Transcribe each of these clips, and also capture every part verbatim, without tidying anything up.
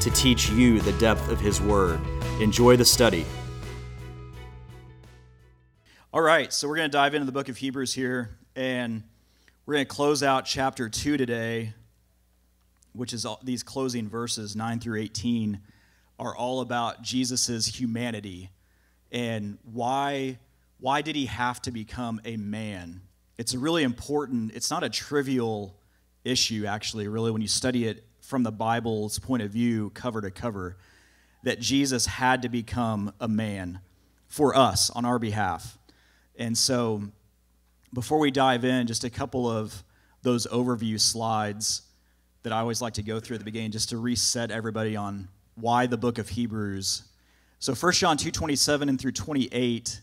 to teach you the depth of His Word. Enjoy the study. All right, so we're going to dive into the book of Hebrews here, and we're going to close out chapter two today, which is all, these closing verses, nine through eighteen, are all about Jesus' humanity and why, why did He have to become a man? It's a really important, it's not a trivial issue, actually, really, when you study it from the Bible's point of view, cover to cover, that Jesus had to become a man for us, on our behalf. And so, before we dive in, just a couple of those overview slides that I always like to go through at the beginning, just to reset everybody on why the book of Hebrews. So First John two twenty-seven and through twenty-eight,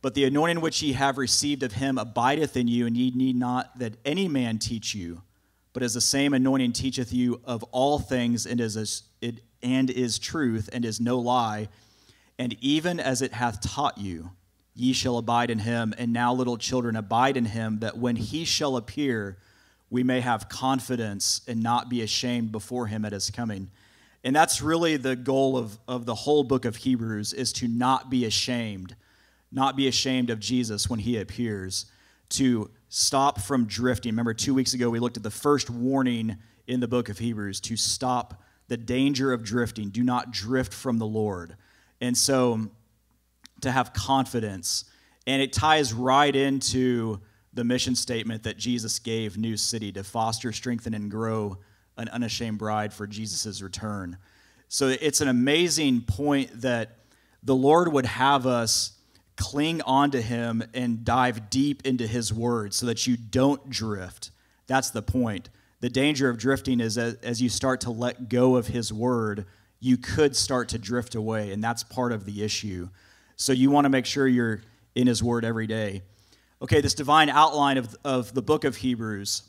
"But the anointing which ye have received of Him abideth in you, and ye need not that any man teach you. But as the same anointing teacheth you of all things, and is, it, and is truth, and is no lie, and even as it hath taught you, ye shall abide in Him. And now, little children, abide in Him, that when He shall appear, we may have confidence and not be ashamed before Him at His coming." And that's really the goal of, of the whole book of Hebrews, is to not be ashamed, not be ashamed of Jesus when He appears, to stop from drifting. Remember, two weeks ago, we looked at the first warning in the book of Hebrews to stop the danger of drifting. Do not drift from the Lord. And so, to have confidence. And it ties right into the mission statement that Jesus gave New City, to foster, strengthen, and grow an unashamed bride for Jesus' return. So, it's an amazing point that the Lord would have us cling onto Him and dive deep into His Word so that you don't drift. That's the point. The danger of drifting is that as you start to let go of His Word, you could start to drift away, and that's part of the issue. So you want to make sure you're in His Word every day. Okay, this divine outline of, of the book of Hebrews.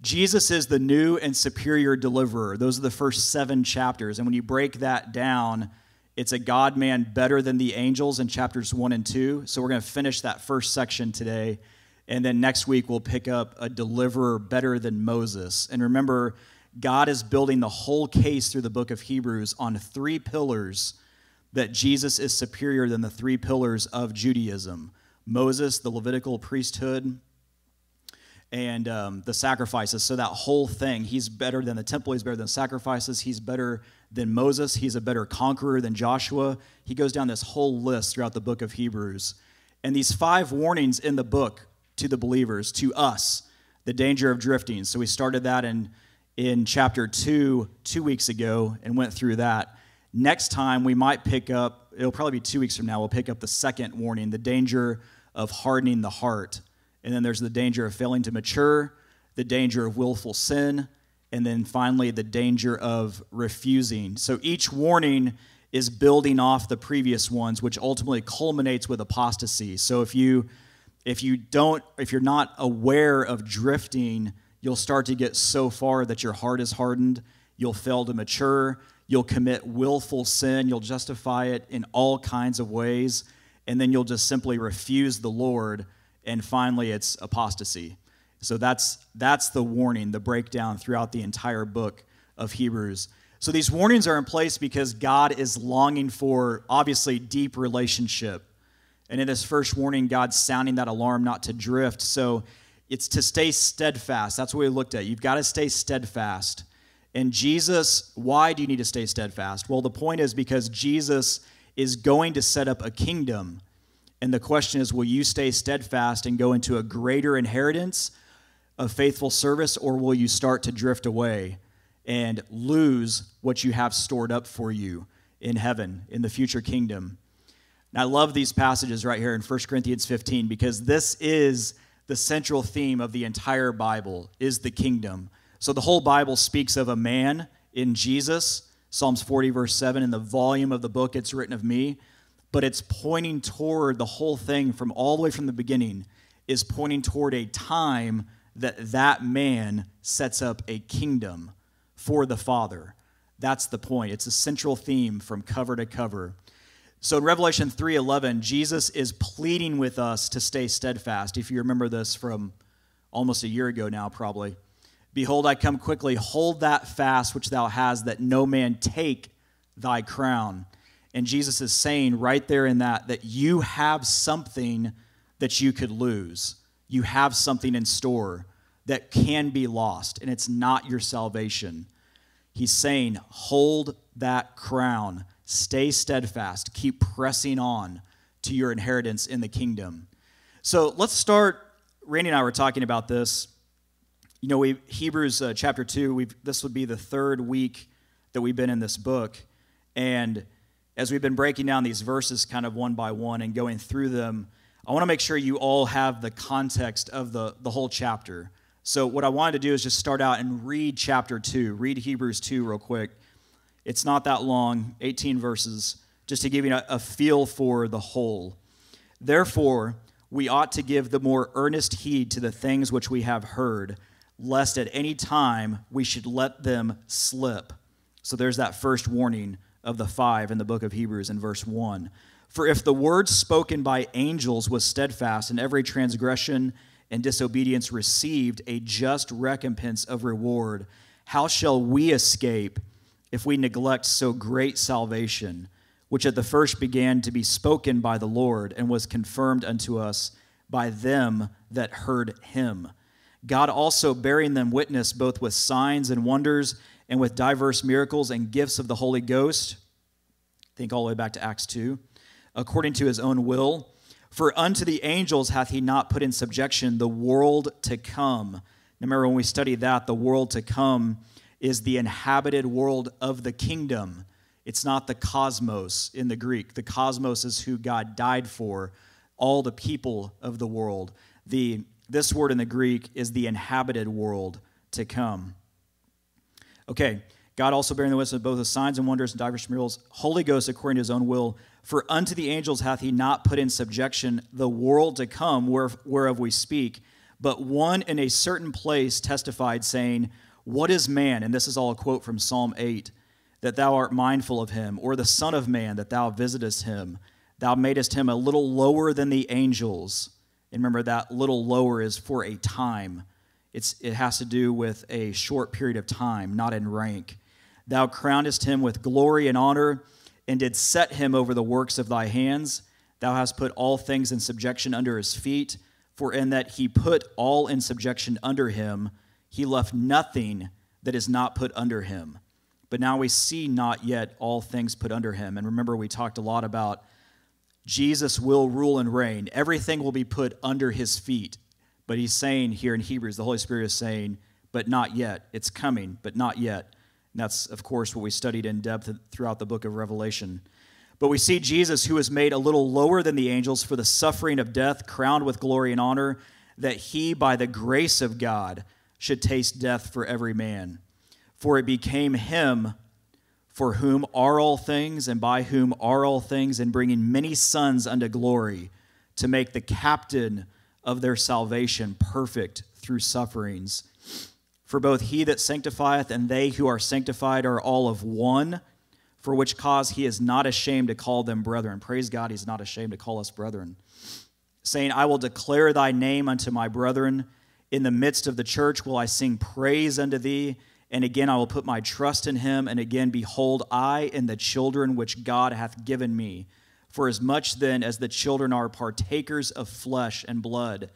Jesus is the new and superior deliverer. Those are the first seven chapters, and when you break that down, it's a God-man better than the angels in chapters one and two. So we're going to finish that first section today. And then next week, we'll pick up a deliverer better than Moses. And remember, God is building the whole case through the book of Hebrews on three pillars, that Jesus is superior than the three pillars of Judaism: Moses, the Levitical priesthood, and um, the sacrifices. So that whole thing, He's better than the temple, He's better than sacrifices, He's better than Moses, He's a better conqueror than Joshua. He goes down this whole list throughout the book of Hebrews. And these five warnings in the book to the believers, to us, the danger of drifting. So we started that in, in chapter two, two weeks ago, and went through that. Next time we might pick up, it'll probably be two weeks from now, we'll pick up the second warning, the danger of hardening the heart. And then there's the danger of failing to mature, the danger of willful sin, and then finally the danger of refusing. So each warning is building off the previous ones, which ultimately culminates with apostasy. So if you if you don't if you're not aware of drifting, you'll start to get so far that your heart is hardened, you'll fail to mature, you'll commit willful sin, you'll justify it in all kinds of ways, and then you'll just simply refuse the Lord. And finally, it's apostasy. So that's that's the warning, the breakdown throughout the entire book of Hebrews. So these warnings are in place because God is longing for, obviously, deep relationship. And in this first warning, God's sounding that alarm not to drift. So it's to stay steadfast. That's what we looked at. You've got to stay steadfast. And Jesus, why do you need to stay steadfast? Well, the point is because Jesus is going to set up a kingdom. And the question is, will you stay steadfast and go into a greater inheritance of faithful service, or will you start to drift away and lose what you have stored up for you in heaven, in the future kingdom? And I love these passages right here in First Corinthians fifteen, because this is the central theme of the entire Bible, is the kingdom. So the whole Bible speaks of a man in Jesus Psalms forty, verse seven, in the volume of the book it's written of me, but it's pointing toward the whole thing from all the way from the beginning is pointing toward a time that that man sets up a kingdom for the Father. That's the point. It's a central theme from cover to cover. So in Revelation three eleven, Jesus is pleading with us to stay steadfast. If you remember this from almost a year ago now, probably. Behold, I come quickly. Hold that fast which thou hast, that no man take thy crown. And Jesus is saying right there in that, that you have something that you could lose. You have something in store that can be lost, and it's not your salvation. He's saying, hold that crown. Stay steadfast. Keep pressing on to your inheritance in the kingdom. So let's start. Randy and I were talking about this. You know, we Hebrews uh, chapter two, we've, this would be the third week that we've been in this book. And as we've been breaking down these verses kind of one by one and going through them, I want to make sure you all have the context of the, the whole chapter. So what I wanted to do is just start out and read chapter two. Read Hebrews two real quick. It's not that long, eighteen verses, just to give you a, a feel for the whole. Therefore, we ought to give the more earnest heed to the things which we have heard, lest at any time we should let them slip. So there's that first warning of the five in the book of Hebrews in verse one. For if the word spoken by angels was steadfast, and every transgression and disobedience received a just recompense of reward, how shall we escape if we neglect so great salvation, which at the first began to be spoken by the Lord and was confirmed unto us by them that heard him? God also bearing them witness both with signs and wonders and with diverse miracles and gifts of the Holy Ghost. Think all the way back to Acts two. According to his own will. For unto the angels hath he not put in subjection the world to come. Now remember when we studied that, the world to come is the inhabited world of the kingdom. It's not the cosmos in the Greek. The cosmos is who God died for, all the people of the world. The This word in the Greek is the inhabited world to come. Okay, God also bearing the witness of both the signs and wonders and diverse miracles, Holy Ghost according to his own will. For unto the angels hath he not put in subjection the world to come, whereof we speak. But one in a certain place testified, saying, What is man? And this is all a quote from Psalm eight, that thou art mindful of him, or the Son of Man, that thou visitest him. Thou madest him a little lower than the angels. And remember, that little lower is for a time. It's, it has to do with a short period of time, not in rank. Thou crownest him with glory and honor, and didst set him over the works of thy hands. Thou hast put all things in subjection under his feet, for in that he put all in subjection under him, he left nothing that is not put under him. But now we see not yet all things put under him. And remember, we talked a lot about Jesus will rule and reign. Everything will be put under his feet. But he's saying here in Hebrews, the Holy Spirit is saying, but not yet. It's coming, but not yet. And that's, of course, what we studied in depth throughout the book of Revelation. But we see Jesus, who was made a little lower than the angels for the suffering of death, crowned with glory and honor, that he, by the grace of God, should taste death for every man. For it became him, for whom are all things, and by whom are all things, and bringing many sons unto glory, to make the captain of their salvation perfect through sufferings. For both he that sanctifieth and they who are sanctified are all of one, for which cause he is not ashamed to call them brethren. Praise God, he's not ashamed to call us brethren. Saying, I will declare thy name unto my brethren. In the midst of the church will I sing praise unto thee. And again I will put my trust in him, and again, behold, I and the children which God hath given me. For as much then as the children are partakers of flesh and blood,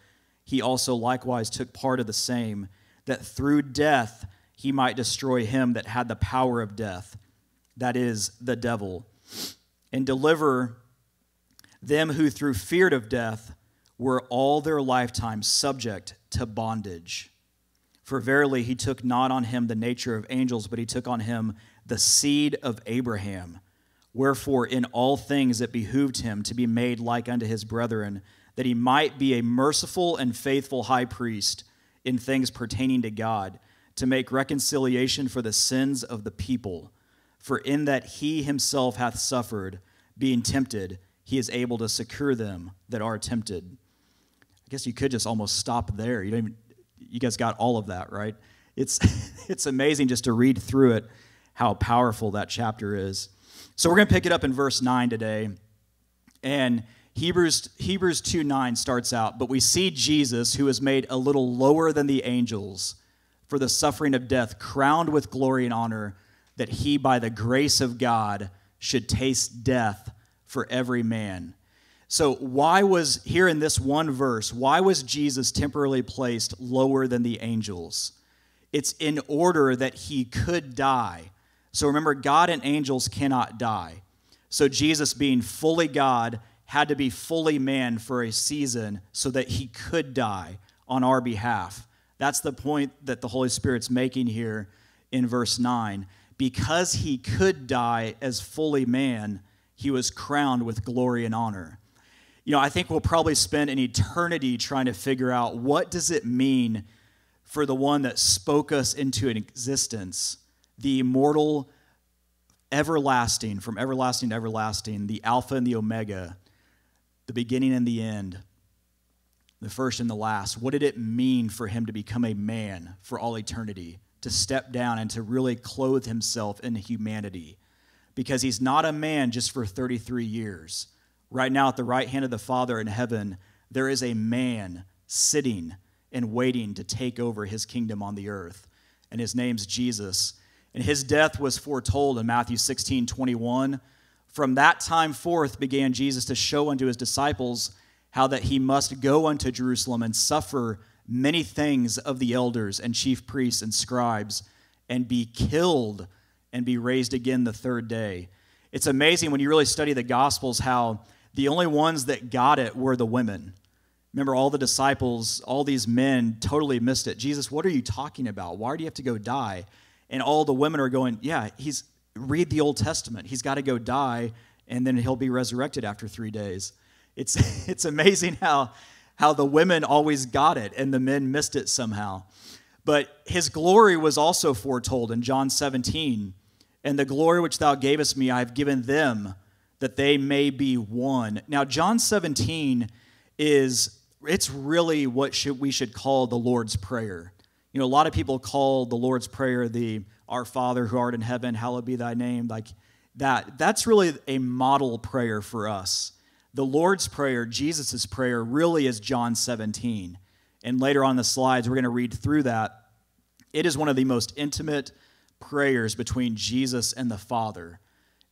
he also likewise took part of the same, that through death he might destroy him that had the power of death, that is, the devil, and deliver them who through fear of death were all their lifetime subject to bondage. For verily he took not on him the nature of angels, but he took on him the seed of Abraham. Wherefore in all things it behooved him to be made like unto his brethren, that he might be a merciful and faithful high priest in things pertaining to God, to make reconciliation for the sins of the people. For in that he himself hath suffered, being tempted, he is able to succor them that are tempted. I guess you could just almost stop there. You don't even, you guys got all of that, right? It's it's amazing just to read through it how powerful that chapter is. So we're going to pick it up in verse nine today. And Hebrews Hebrews two nine starts out, "But we see Jesus, who is made a little lower than the angels for the suffering of death, crowned with glory and honor, that he by the grace of God should taste death for every man." So why was, here in this one verse, why was Jesus temporarily placed lower than the angels? It's in order that he could die. So remember, God and angels cannot die. So Jesus, being fully God, had to be fully man for a season so that he could die on our behalf. That's the point that the Holy Spirit's making here in verse nine. Because he could die as fully man, he was crowned with glory and honor. You know, I think we'll probably spend an eternity trying to figure out what does it mean for the one that spoke us into an existence, the immortal, everlasting, from everlasting to everlasting, the Alpha and the Omega, the beginning and the end, the first and the last. What did it mean for him to become a man for all eternity, to step down and to really clothe himself in humanity? Because he's not a man just for thirty-three years. Right now at the right hand of the Father in heaven, there is a man sitting and waiting to take over his kingdom on the earth. And his name's Jesus. And his death was foretold in Matthew sixteen twenty-one. "From that time forth began Jesus to show unto his disciples how that he must go unto Jerusalem and suffer many things of the elders and chief priests and scribes, and be killed and be raised again the third day." It's amazing when you really study the Gospels how the only ones that got it were the women. Remember, all the disciples, all these men totally missed it. "Jesus, what are you talking about? Why do you have to go die?" And all the women are going, "Yeah, he's read the Old Testament. He's got to go die, and then he'll be resurrected after three days." It's it's amazing how, how the women always got it, and the men missed it somehow. But his glory was also foretold in John seventeen. "And the glory which thou gavest me I have given them, that they may be one." Now, John seventeen is... it's really what should we should call the Lord's Prayer. You know, a lot of people call the Lord's Prayer the "Our Father who art in heaven, hallowed be thy name," like that. That's really a model prayer for us. The Lord's Prayer, Jesus' prayer, really is John seventeen. And later on the slides, we're going to read through that. It is one of the most intimate prayers between Jesus and the Father.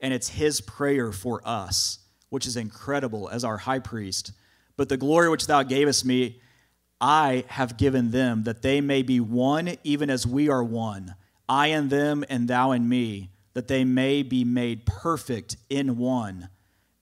And it's his prayer for us, which is incredible as our high priest. "But the glory which thou gavest me, I have given them, that they may be one, even as we are one. I and them, and thou and me, that they may be made perfect in one,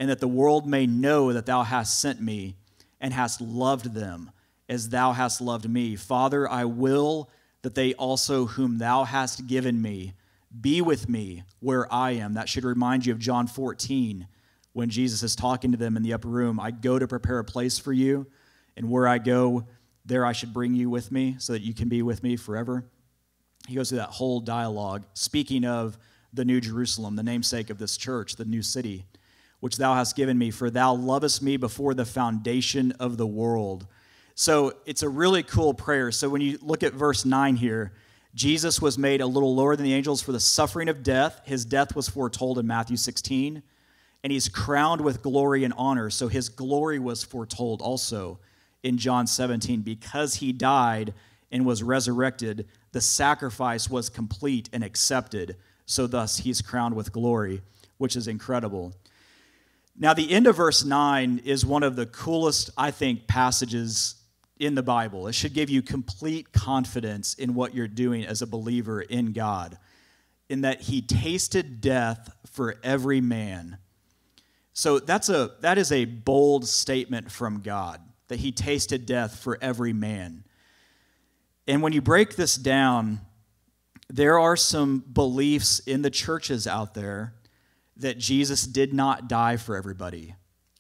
and that the world may know that thou hast sent me, and hast loved them, as thou hast loved me. Father, I will that they also, whom thou hast given me, be with me where I am." That should remind you of John fourteen. When Jesus is talking to them in the upper room, "I go to prepare a place for you, and where I go, there I should bring you with me, so that you can be with me forever." He goes through that whole dialogue, speaking of the New Jerusalem, the namesake of this church, the new city, "which thou hast given me, for thou lovest me before the foundation of the world." So it's a really cool prayer. So when you look at verse nine here, Jesus was made a little lower than the angels for the suffering of death. His death was foretold in Matthew sixteen. And he's crowned with glory and honor. So his glory was foretold also in John seventeen. Because he died and was resurrected, the sacrifice was complete and accepted. So thus he's crowned with glory, which is incredible. Now, the end of verse nine is one of the coolest, I think, passages in the Bible. It should give you complete confidence in what you're doing as a believer in God, in that he tasted death for every man. So that's a that is a bold statement from God, that he tasted death for every man. And when you break this down, there are some beliefs in the churches out there that Jesus did not die for everybody.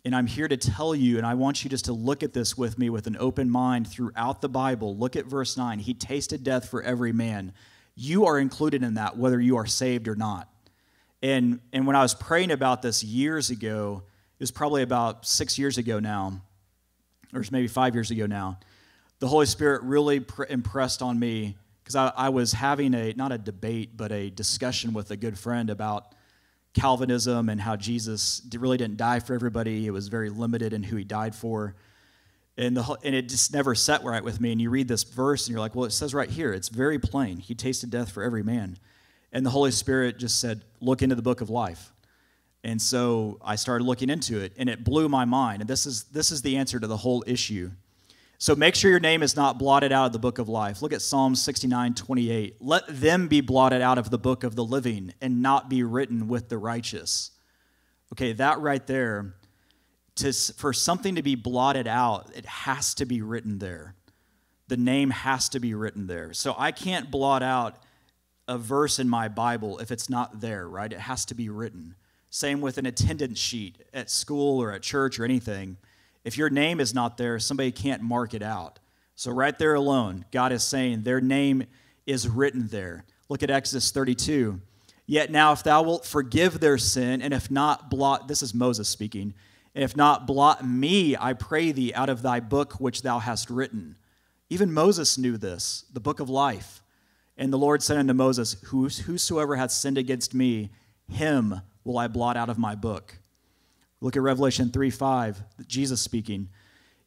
And I'm here to tell you, and I want you just to look at this with me with an open mind throughout the Bible. Look at verse nine. He tasted death for every man. You are included in that, whether you are saved or not. And and when I was praying about this years ago, it was probably about six years ago now, or maybe five years ago now, the Holy Spirit really pr- impressed on me, because I, I was having a, not a debate, but a discussion with a good friend about Calvinism and how Jesus really didn't die for everybody. It was very limited in who he died for. And the and it just never sat right with me. And you read this verse and you're like, well, it says right here, it's very plain. He tasted death for every man. And the Holy Spirit just said, look into the book of life. And so I started looking into it, and it blew my mind. And this is this is the answer to the whole issue. So make sure your name is not blotted out of the book of life. Look at Psalm sixty-nine twenty-eight. Let them be blotted out of the book of the living and not be written with the righteous. Okay, that right there, to, for something to be blotted out, it has to be written there. The name has to be written there. So I can't blot out a verse in my Bible if it's not there, right? It has to be written. Same with an attendance sheet at school or at church or anything. If your name is not there, somebody can't mark it out. So right there alone, God is saying their name is written there. Look at Exodus thirty-two. Yet now if thou wilt forgive their sin, and if not blot, this is Moses speaking, and if not blot me, I pray thee, out of thy book which thou hast written. Even Moses knew this, the book of life. And the Lord said unto Moses, whosoever hath sinned against me, him will I blot out of my book. Look at Revelation three five, Jesus speaking.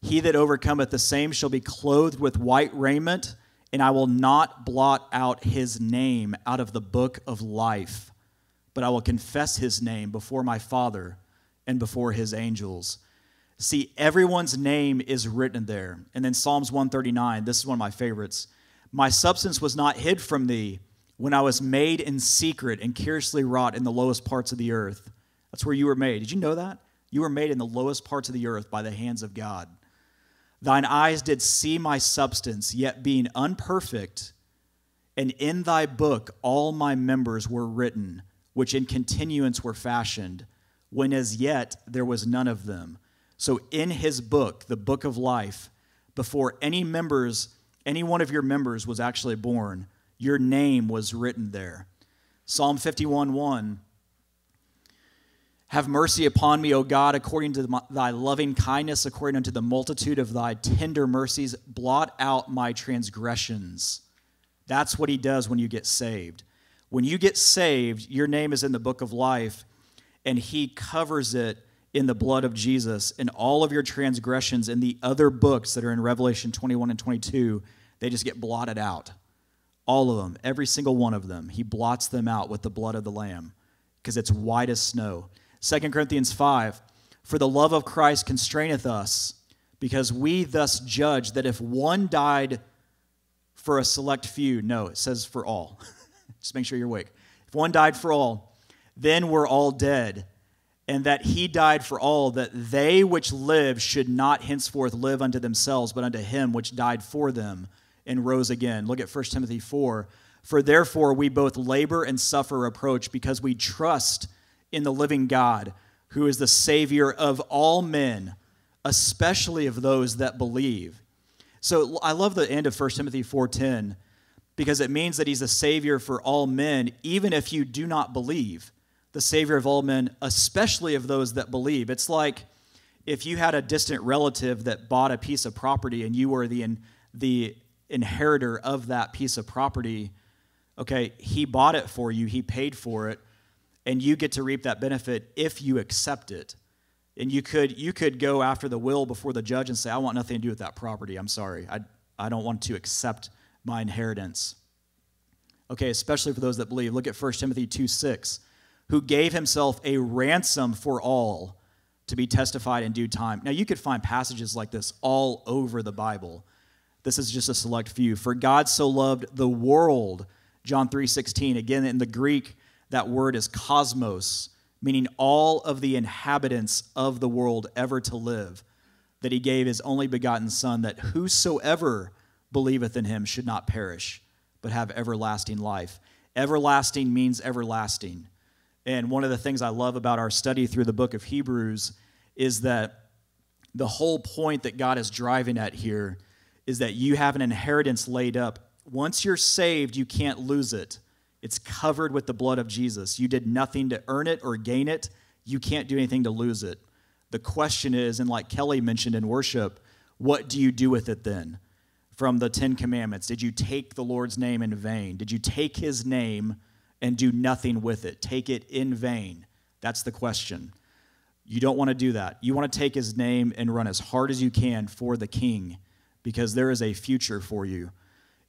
He that overcometh, the same shall be clothed with white raiment, and I will not blot out his name out of the book of life, but I will confess his name before my Father and before his angels. See, everyone's name is written there. And then Psalms one thirty-nine, this is one of my favorites. My substance was not hid from thee when I was made in secret and curiously wrought in the lowest parts of the earth. That's where you were made. Did you know that? You were made in the lowest parts of the earth by the hands of God. Thine eyes did see my substance, yet being unperfect, and in thy book all my members were written, which in continuance were fashioned, when as yet there was none of them. So in his book, the book of life, before any members, any one of your members was actually born, your name was written there. Psalm fifty-one one. Have mercy upon me, O God, according to thy loving kindness, according unto the multitude of thy tender mercies, blot out my transgressions. That's what he does when you get saved. When you get saved, your name is in the book of life, and he covers it in the blood of Jesus, and all of your transgressions in the other books that are in Revelation twenty-one and twenty-two, they just get blotted out. All of them, every single one of them, he blots them out with the blood of the Lamb, because it's white as snow. Second Corinthians five, for the love of Christ constraineth us, because we thus judge that if one died for a select few, no, it says for all. Just make sure you're awake. If one died for all, then we're all dead, and that he died for all, that they which live should not henceforth live unto themselves, but unto him which died for them and rose again. Look at First Timothy four, for therefore we both labor and suffer reproach, because we trust in the living God, who is the Savior of all men, especially of those that believe. So I love the end of First Timothy four ten, because it means that he's a Savior for all men, even if you do not believe. The Savior of all men, especially of those that believe. It's like if you had a distant relative that bought a piece of property and you were the, in, the inheritor of that piece of property, okay, he bought it for you, he paid for it, and you get to reap that benefit if you accept it. And you could you could go after the will before the judge and say, I want nothing to do with that property. I'm sorry. I, I don't want to accept my inheritance. Okay, especially for those that believe. Look at First Timothy two six, who gave himself a ransom for all to be testified in due time. Now, you could find passages like this all over the Bible. This is just a select few. For God so loved the world, John three sixteen. Again, in the Greek, that word is cosmos, meaning all of the inhabitants of the world ever to live, that he gave his only begotten Son, that whosoever believeth in him should not perish, but have everlasting life. Everlasting means everlasting. And one of the things I love about our study through the book of Hebrews is that the whole point that God is driving at here is that you have an inheritance laid up. Once you're saved, you can't lose it. It's covered with the blood of Jesus. You did nothing to earn it or gain it. You can't do anything to lose it. The question is, and like Kelly mentioned in worship, what do you do with it then? From the Ten Commandments, did you take the Lord's name in vain? Did you take his name and do nothing with it? Take it in vain. That's the question. You don't want to do that. You want to take his name and run as hard as you can for the King, because there is a future for you.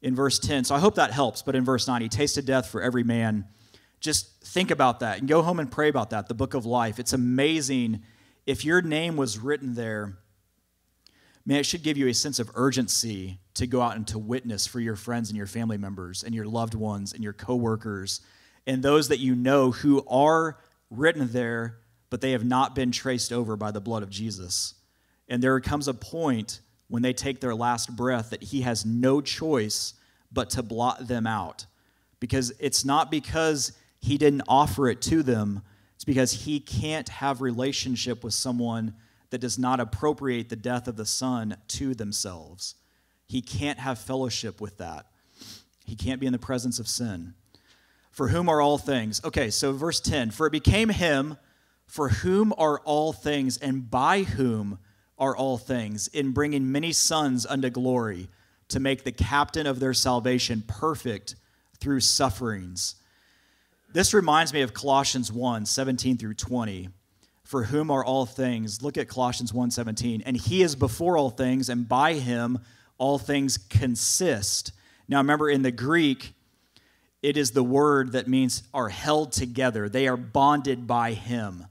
In verse ten, so I hope that helps, but in verse nine, he tasted death for every man. Just think about that and go home and pray about that, the book of life. It's amazing. If your name was written there, man, it should give you a sense of urgency to go out and to witness for your friends and your family members and your loved ones and your coworkers and those that you know who are written there, but they have not been traced over by the blood of Jesus. And there comes a point when they take their last breath that he has no choice but to blot them out, because it's not because he didn't offer it to them. It's because he can't have relationship with someone that does not appropriate the death of the Son to themselves. He can't have fellowship with that. He can't be in the presence of sin. For whom are all things? Okay, so verse ten, for it became him for whom are all things, and by whom are all things, in bringing many sons unto glory, to make the captain of their salvation perfect through sufferings. This reminds me of Colossians one, seventeen through twenty. For whom are all things? Look at Colossians one, seventeen. And he is before all things, and by him all things consist. Now remember, in the Greek, it is the word that means are held together. They are bonded by him.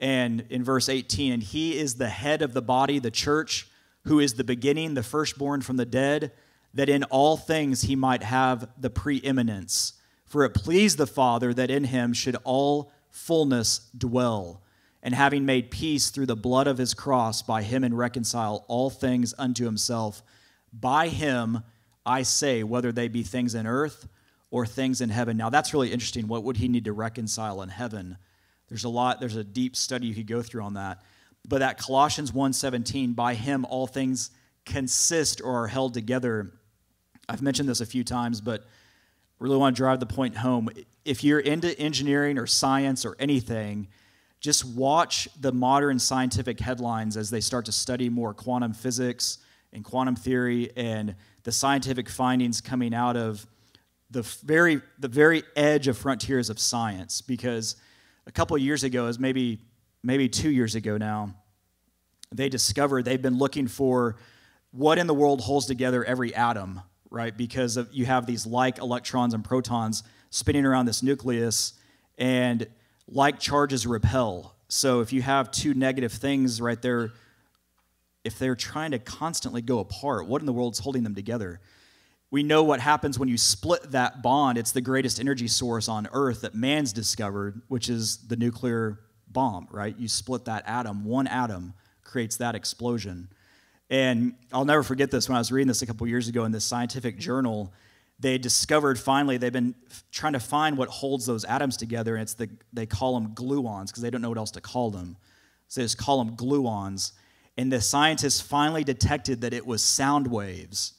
And in verse eighteen, and he is the head of the body, the church, who is the beginning, the firstborn from the dead, that in all things he might have the preeminence. For it pleased the Father that in him should all fullness dwell, and having made peace through the blood of his cross, by him and reconcile all things unto himself. By him, I say, whether they be things in earth or things in heaven. Now, that's really interesting. What would he need to reconcile in heaven? There's a lot, there's a deep study you could go through on that. But that Colossians one seventeen, by him all things consist or are held together. I've mentioned this a few times, but really want to drive the point home. If you're into engineering or science or anything, just watch the modern scientific headlines as they start to study more quantum physics and quantum theory and the scientific findings coming out of the very the very edge of frontiers of science. Because a couple of years ago, as maybe maybe two years ago now, they discovered they've been looking for what in the world holds together every atom, right? Because of, you have these like electrons and protons spinning around this nucleus, and like charges repel. So if you have two negative things right there, if they're trying to constantly go apart, what in the world's holding them together? We know what happens when you split that bond. It's the greatest energy source on Earth that man's discovered, which is the nuclear bomb, right? You split that atom. One atom creates that explosion. And I'll never forget this. When I was reading this a couple years ago in this scientific journal, they discovered finally, they've been trying to find what holds those atoms together, and it's the they call them gluons because they don't know what else to call them. So they just call them gluons. And the scientists finally detected that it was sound waves.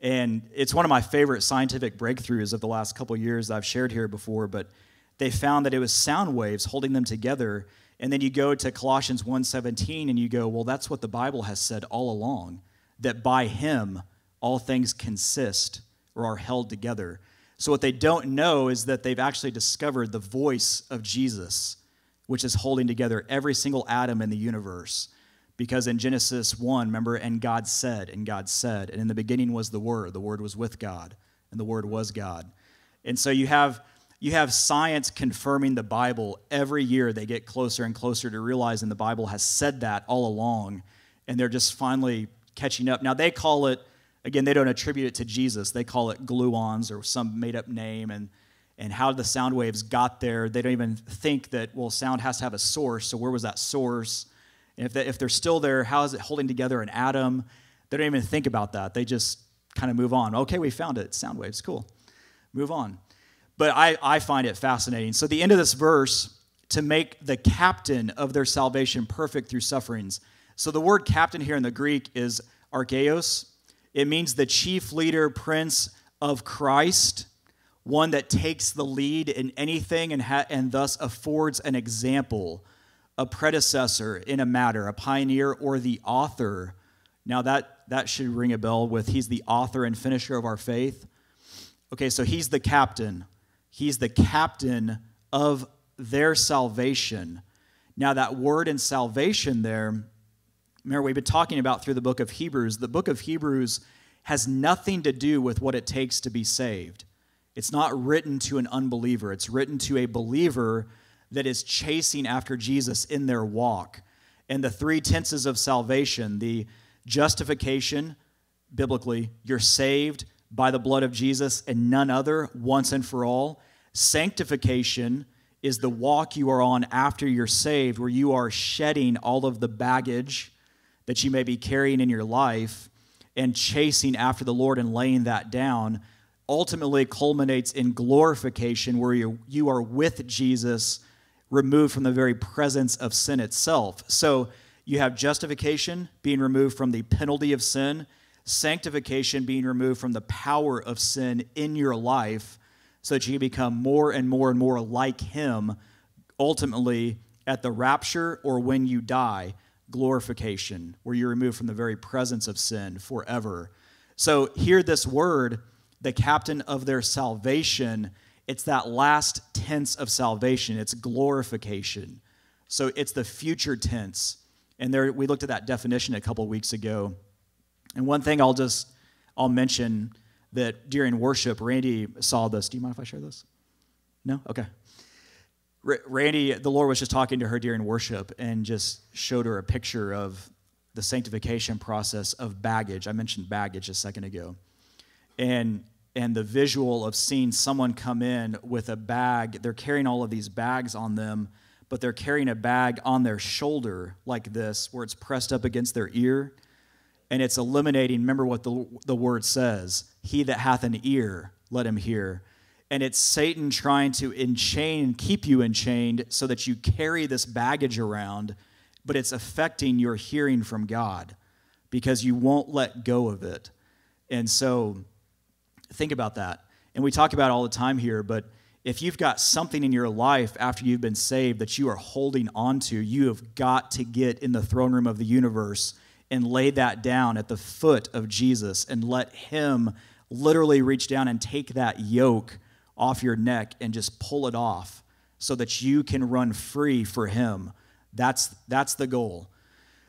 And it's one of my favorite scientific breakthroughs of the last couple of years that I've shared here before, but they found that it was sound waves holding them together. And then you go to Colossians one seventeen and you go, well, that's what the Bible has said all along, that by him all things consist or are held together. So what they don't know is that they've actually discovered the voice of Jesus, which is holding together every single atom in the universe. Because in Genesis one, remember, and God said, and God said, and in the beginning was the Word. The Word was with God, and the Word was God. And so you have you have science confirming the Bible. Every year they get closer and closer to realizing the Bible has said that all along, and they're just finally catching up. Now they call it, again, they don't attribute it to Jesus. They call it gluons or some made-up name, and and how the sound waves got there. They don't even think that, well, sound has to have a source, so where was that source? And if, they, if they're still there, how is it holding together an atom? They don't even think about that. They just kind of move on. Okay, we found it. Sound waves, cool. Move on. But I, I find it fascinating. So the end of this verse, to make the captain of their salvation perfect through sufferings. So the word captain here in the Greek is archaios. It means the chief leader, prince of Christ, one that takes the lead in anything and, ha- and thus affords an example, a predecessor in a matter, a pioneer, or the author. Now that, that should ring a bell with he's the author and finisher of our faith. Okay, so he's the captain. He's the captain of their salvation. Now that word in salvation there, remember we've been talking about through the book of Hebrews. The book of Hebrews has nothing to do with what it takes to be saved. It's not written to an unbeliever. It's written to a believer that is chasing after Jesus in their walk. And the three tenses of salvation, the justification, biblically, you're saved by the blood of Jesus and none other, once and for all. Sanctification is the walk you are on after you're saved, where you are shedding all of the baggage that you may be carrying in your life and chasing after the Lord and laying that down, ultimately culminates in glorification, where you you are with Jesus, removed from the very presence of sin itself. So you have justification, being removed from the penalty of sin, sanctification, being removed from the power of sin in your life, so that you become more and more and more like him, ultimately at the rapture or when you die, glorification, where you're removed from the very presence of sin forever. So hear this word, the captain of their salvation, it's that last tense of salvation, it's glorification. So it's the future tense. And there we looked at that definition a couple of weeks ago. And one thing I'll just, I'll mention that during worship, Randy saw this. Do you mind if I share this? No? Okay. R- Randy, the Lord was just talking to her during worship and just showed her a picture of the sanctification process of baggage. I mentioned baggage a second ago. And and the visual of seeing someone come in with a bag, they're carrying all of these bags on them, but they're carrying a bag on their shoulder like this, where it's pressed up against their ear, and it's eliminating, remember what the, the word says, he that hath an ear, let him hear. And it's Satan trying to enchain, keep you enchained so that you carry this baggage around, but it's affecting your hearing from God because you won't let go of it. And so think about that. And we talk about it all the time here, but if you've got something in your life after you've been saved that you are holding on to, you have got to get in the throne room of the universe and lay that down at the foot of Jesus and let him literally reach down and take that yoke off your neck and just pull it off so that you can run free for him. That's that's the goal.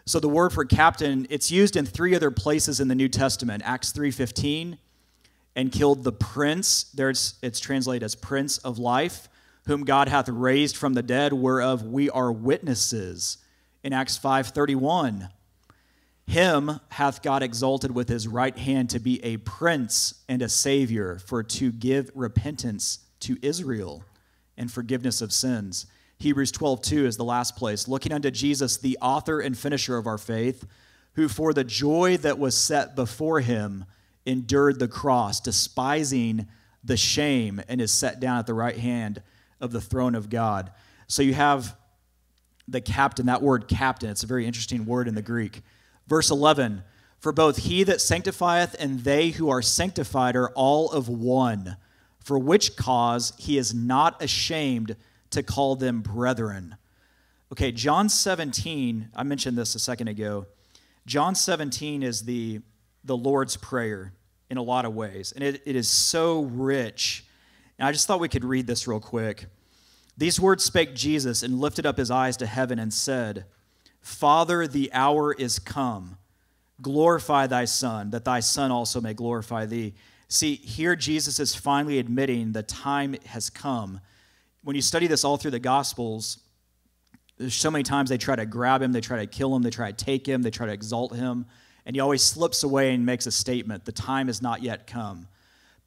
So the word for captain, it's used in three other places in the New Testament. Acts three fifteen, and killed the prince. There it's, it's translated as prince of life, whom God hath raised from the dead, whereof we are witnesses. In Acts five thirty-one, him hath God exalted with his right hand to be a prince and a savior, for to give repentance to Israel and forgiveness of sins. Hebrews twelve two is the last place. Looking unto Jesus, the author and finisher of our faith, who for the joy that was set before him endured the cross, despising the shame, and is set down at the right hand of the throne of God. So you have the captain, that word captain, it's a very interesting word in the Greek. Verse eleven, for both he that sanctifieth and they who are sanctified are all of one, for which cause he is not ashamed to call them brethren. Okay, John seventeen, I mentioned this a second ago. John seventeen is the, the Lord's Prayer in a lot of ways, and it, it is so rich. And I just thought we could read this real quick. These words spake Jesus, and lifted up his eyes to heaven and said, Father, the hour is come. Glorify thy Son, that thy Son also may glorify thee. See, here Jesus is finally admitting the time has come. When you study this all through the Gospels, there's so many times they try to grab him, they try to kill him, they try to take him, they try to exalt him, and he always slips away and makes a statement, the time has not yet come,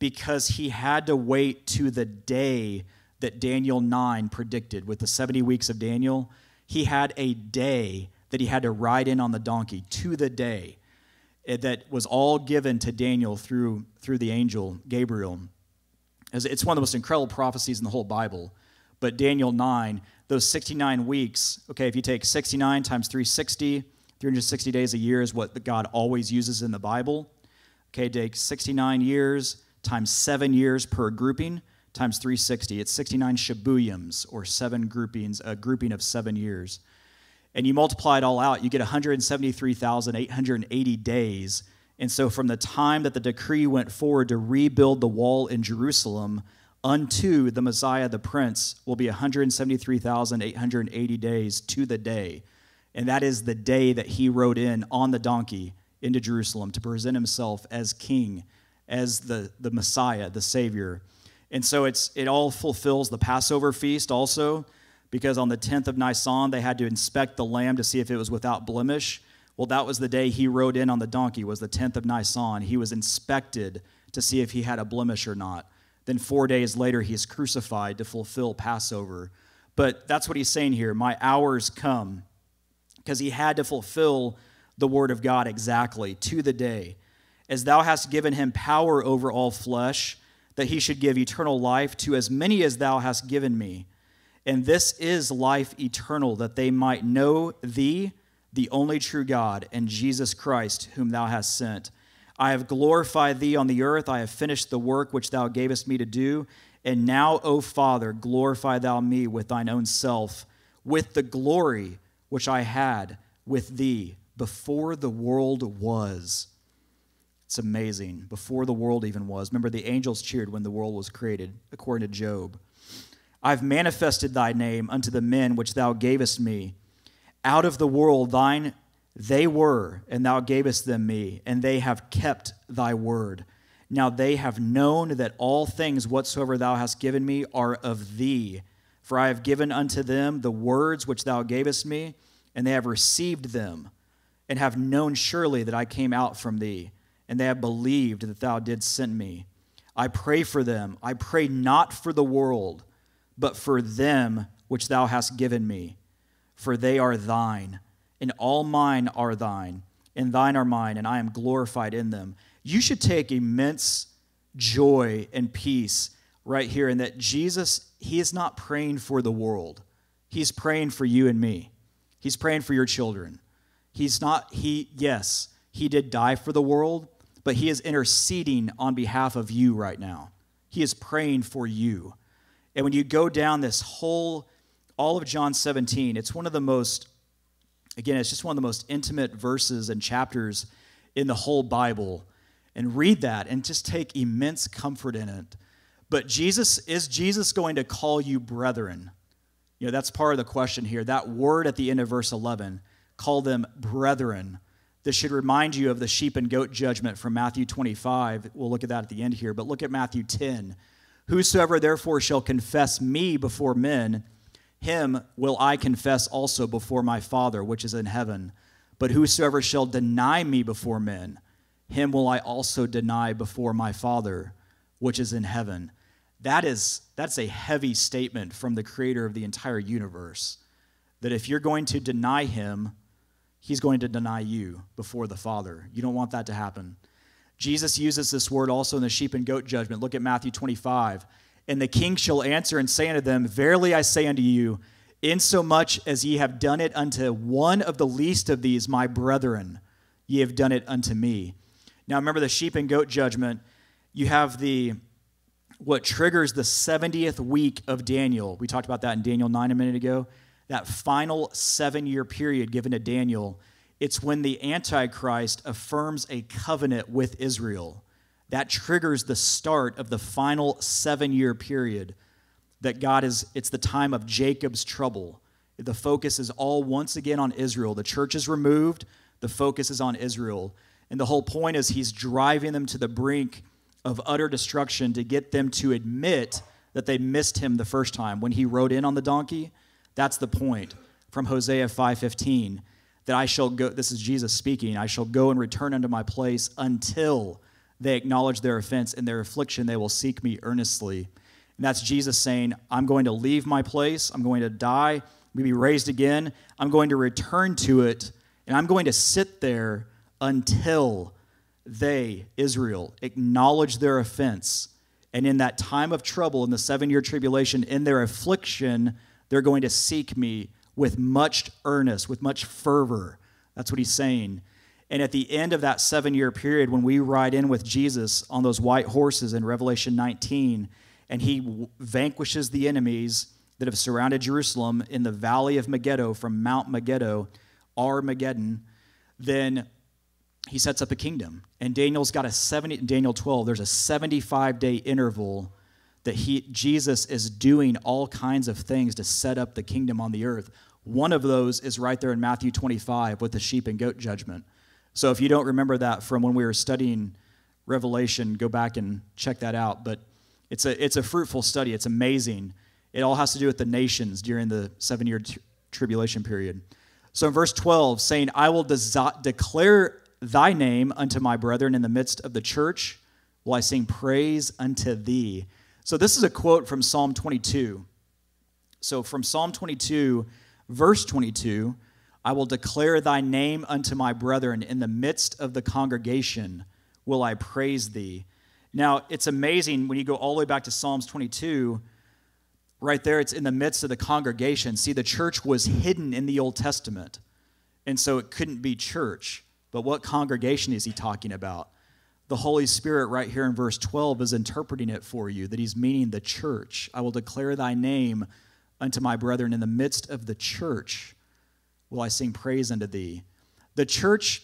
because he had to wait to the day that Daniel nine predicted with the seventy weeks of Daniel. He had a day that he had to ride in on the donkey, to the day that was all given to Daniel through, through the angel Gabriel. It's one of the most incredible prophecies in the whole Bible. But Daniel nine, those sixty-nine weeks, okay, if you take sixty-nine times three hundred sixty, three hundred sixty days a year is what God always uses in the Bible. Okay, take sixty-nine years times seven years per grouping times three hundred sixty. It's sixty-nine shibuyams, or seven groupings, a grouping of seven years. And you multiply it all out, you get one hundred seventy-three thousand eight hundred eighty days. And so from the time that the decree went forward to rebuild the wall in Jerusalem unto the Messiah, the Prince, will be one hundred seventy-three thousand eight hundred eighty days to the day. And that is the day that he rode in on the donkey into Jerusalem to present himself as king, as the, the Messiah, the Savior. And so it's it all fulfills the Passover feast also, because on the tenth of Nisan, they had to inspect the lamb to see if it was without blemish. Well, that was the day he rode in on the donkey, was the tenth of Nisan. He was inspected to see if he had a blemish or not. Then four days later, he is crucified to fulfill Passover. But that's what he's saying here, my hour's come, because he had to fulfill the word of God exactly, to the day. As thou hast given him power over all flesh, that he should give eternal life to as many as thou hast given me. And this is life eternal, that they might know thee, the only true God, and Jesus Christ, whom thou hast sent. I have glorified thee on the earth. I have finished the work which thou gavest me to do. And now, O Father, glorify thou me with thine own self, with the glory which I had with thee before the world was. It's amazing. Before the world even was. Remember, the angels cheered when the world was created, according to Job. I've manifested thy name unto the men which thou gavest me. Out of the world thine they were, and thou gavest them me, and they have kept thy word. Now they have known that all things whatsoever thou hast given me are of thee. For I have given unto them the words which thou gavest me, and they have received them, and have known surely that I came out from thee, and they have believed that thou didst send me. I pray for them. I pray not for the world, but for them which thou hast given me. For they are thine, and all mine are thine, and thine are mine, and I am glorified in them. You should take immense joy and peace right here in that Jesus, he is not praying for the world. He's praying for you and me. He's praying for your children. He's not, he, yes, he did die for the world, but he is interceding on behalf of you right now. He is praying for you. And when you go down this whole, all of John seventeen, it's one of the most, again, it's just one of the most intimate verses and chapters in the whole Bible. And read that and just take immense comfort in it. But Jesus, is Jesus going to call you brethren? You know, that's part of the question here. That word at the end of verse eleven, call them brethren. This should remind you of the sheep and goat judgment from Matthew twenty-five. We'll look at that at the end here, but look at Matthew ten. Whosoever therefore shall confess me before men, him will I confess also before my Father which is in heaven. But whosoever shall deny me before men, him will I also deny before my Father which is in heaven. That is, that's a heavy statement from the creator of the entire universe, that if you're going to deny him, he's going to deny you before the Father. You don't want that to happen. Jesus uses this word also in the sheep and goat judgment. Look at Matthew twenty-five. And the king shall answer and say unto them, verily I say unto you, insomuch as ye have done it unto one of the least of these, my brethren, ye have done it unto me. Now remember the sheep and goat judgment, you have the what triggers the seventieth week of Daniel. We talked about that in Daniel nine a minute ago. That final seven-year period given to Daniel, it's when the Antichrist affirms a covenant with Israel. That triggers the start of the final seven-year period that God is, it's the time of Jacob's trouble. The focus is all once again on Israel. The church is removed. The focus is on Israel. And the whole point is he's driving them to the brink of utter destruction to get them to admit that they missed him the first time. When he rode in on the donkey, that's the point from Hosea five fifteen. That I shall go, this is Jesus speaking, I shall go and return unto my place until they acknowledge their offense and their affliction, they will seek me earnestly. And that's Jesus saying, I'm going to leave my place, I'm going to die, be raised again, I'm going to return to it, and I'm going to sit there until they, Israel, acknowledge their offense. And in that time of trouble, in the seven-year tribulation, in their affliction, they're going to seek me with much earnest, with much fervor. That's what he's saying. And at the end of that seven-year period, when we ride in with Jesus on those white horses in Revelation nineteen, and he vanquishes the enemies that have surrounded Jerusalem in the valley of Megiddo, from Mount Megiddo, Armageddon, then he sets up a kingdom. And Daniel's got a seventy, in Daniel twelve, there's a seventy-five day interval that he, Jesus is doing all kinds of things to set up the kingdom on the earth. One of those is right there in Matthew twenty-five with the sheep and goat judgment. So if you don't remember that from when we were studying Revelation, go back and check that out. But it's a, it's a fruitful study. It's amazing. It all has to do with the nations during the seven-year t- tribulation period. So in verse twelve, saying, I will desi- declare thy name unto my brethren in the midst of the church, will I sing praise unto thee. So this is a quote from Psalm twenty-two. So from Psalm twenty-two, verse twenty-two, I will declare thy name unto my brethren, in the midst of the congregation will I praise thee. Now, it's amazing when you go all the way back to Psalms twenty-two, right there it's in the midst of the congregation. See, the church was hidden in the Old Testament, and so it couldn't be church. But what congregation is he talking about? The Holy Spirit right here in verse twelve is interpreting it for you, that he's meaning the church. I will declare thy name unto my brethren, in the midst of the church will I sing praise unto thee. The church,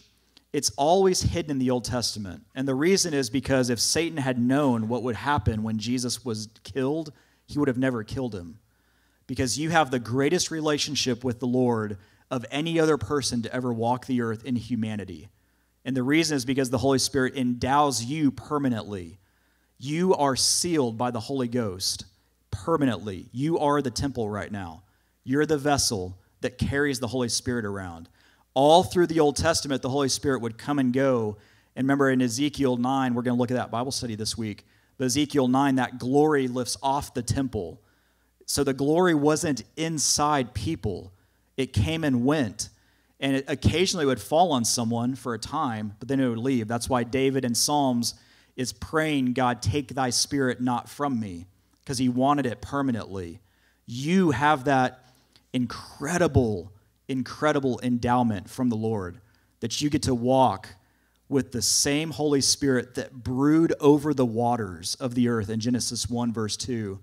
it's always hidden in the Old Testament. And the reason is because if Satan had known what would happen when Jesus was killed, he would have never killed him. Because you have the greatest relationship with the Lord of any other person to ever walk the earth in humanity. And the reason is because the Holy Spirit endows you permanently. You are sealed by the Holy Ghost. Permanently. You are the temple right now. You're the vessel that carries the Holy Spirit around. All through the Old Testament, the Holy Spirit would come and go. And remember in Ezekiel nine, we're going to look at that Bible study this week. But Ezekiel nine, that glory lifts off the temple. So the glory wasn't inside people. It came and went. And it occasionally would fall on someone for a time, but then it would leave. That's why David in Psalms is praying, God, take thy spirit not from me, because he wanted it permanently. You have that incredible, incredible endowment from the Lord that you get to walk with the same Holy Spirit that brooded over the waters of the earth in Genesis one, verse two,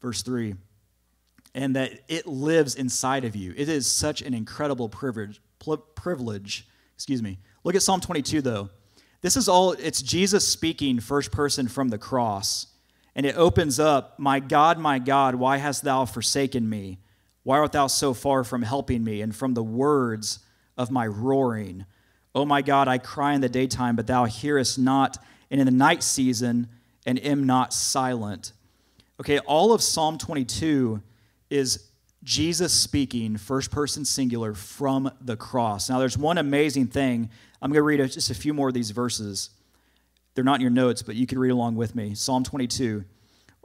verse three, and that it lives inside of you. It is such an incredible privilege. Privilege, excuse me. Look at Psalm twenty-two, though. This is all, it's Jesus speaking first person from the cross. And it opens up, my God, my God, why hast thou forsaken me? Why art thou so far from helping me and from the words of my roaring? O my God, I cry in the daytime, but thou hearest not, and in the night season, and am not silent. Okay, all of Psalm twenty-two is Jesus speaking, first person singular, from the cross. Now there's one amazing thing. I'm going to read just a few more of these verses. They're not in your notes, but you can read along with me. Psalm twenty-two.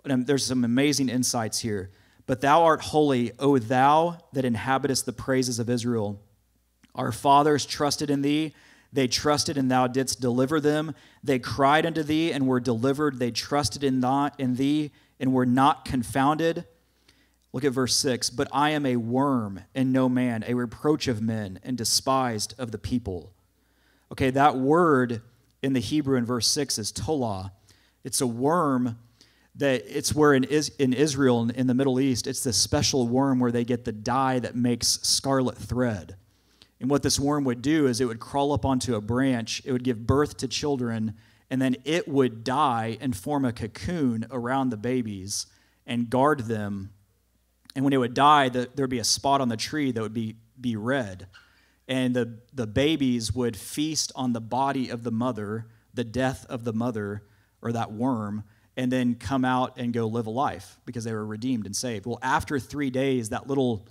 There's some amazing insights here. But thou art holy, O thou that inhabitest the praises of Israel. Our fathers trusted in thee. They trusted, and thou didst deliver them. They cried unto thee, and were delivered. They trusted in thee, and were not confounded. Look at verse six. But I am a worm and no man, a reproach of men, and despised of the people. Okay, that word in the Hebrew in verse six is tola. It's a worm that it's where in, Is, in Israel and in, in the Middle East, it's this special worm where they get the dye that makes scarlet thread. And what this worm would do is it would crawl up onto a branch, it would give birth to children, and then it would die and form a cocoon around the babies and guard them. And when it would die, the, there would be a spot on the tree that would be, be red. And the, the babies would feast on the body of the mother, the death of the mother, or that worm, and then come out and go live a life because they were redeemed and saved. Well, after three days, that little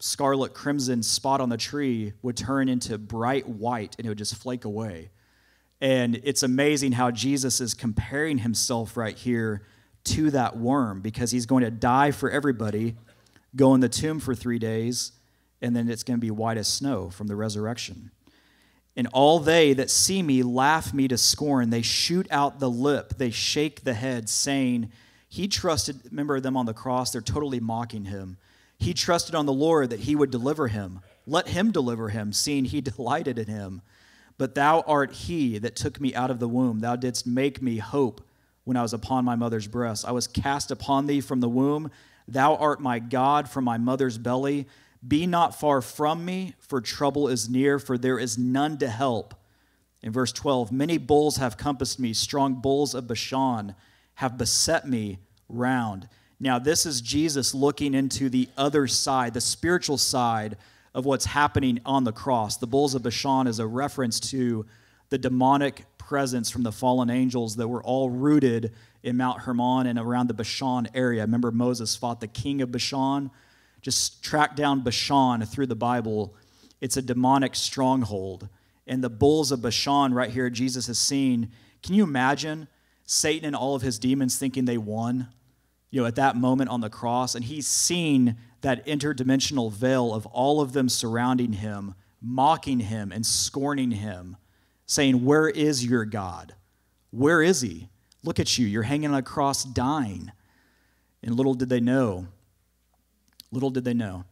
scarlet crimson spot on the tree would turn into bright white, and it would just flake away. And it's amazing how Jesus is comparing himself right here to that worm, because he's going to die for everybody, go in the tomb for three days, and then it's going to be white as snow from the resurrection. And all they that see me laugh me to scorn. They shoot out the lip. They shake the head, saying, he trusted, remember them on the cross, they're totally mocking him. He trusted on the Lord that he would deliver him. Let him deliver him, seeing he delighted in him. But thou art he that took me out of the womb. Thou didst make me hope when I was upon my mother's breast. I was cast upon thee from the womb. Thou art my God from my mother's belly. Be not far from me, for trouble is near, for there is none to help. In verse twelve, many bulls have compassed me. Strong bulls of Bashan have beset me round. Now, this is Jesus looking into the other side, the spiritual side of what's happening on the cross. The bulls of Bashan is a reference to the demonic presence from the fallen angels that were all rooted in Mount Hermon and around the Bashan area. Remember, Moses fought the king of Bashan? Just track down Bashan through the Bible. It's a demonic stronghold. And the bulls of Bashan right here Jesus has seen. Can you imagine Satan and all of his demons thinking they won? You know, at that moment on the cross, and he's seen that interdimensional veil of all of them surrounding him, mocking him and scorning him, saying, where is your God? Where is he? Look at you. You're hanging on a cross dying. And little did they know. Little did they know.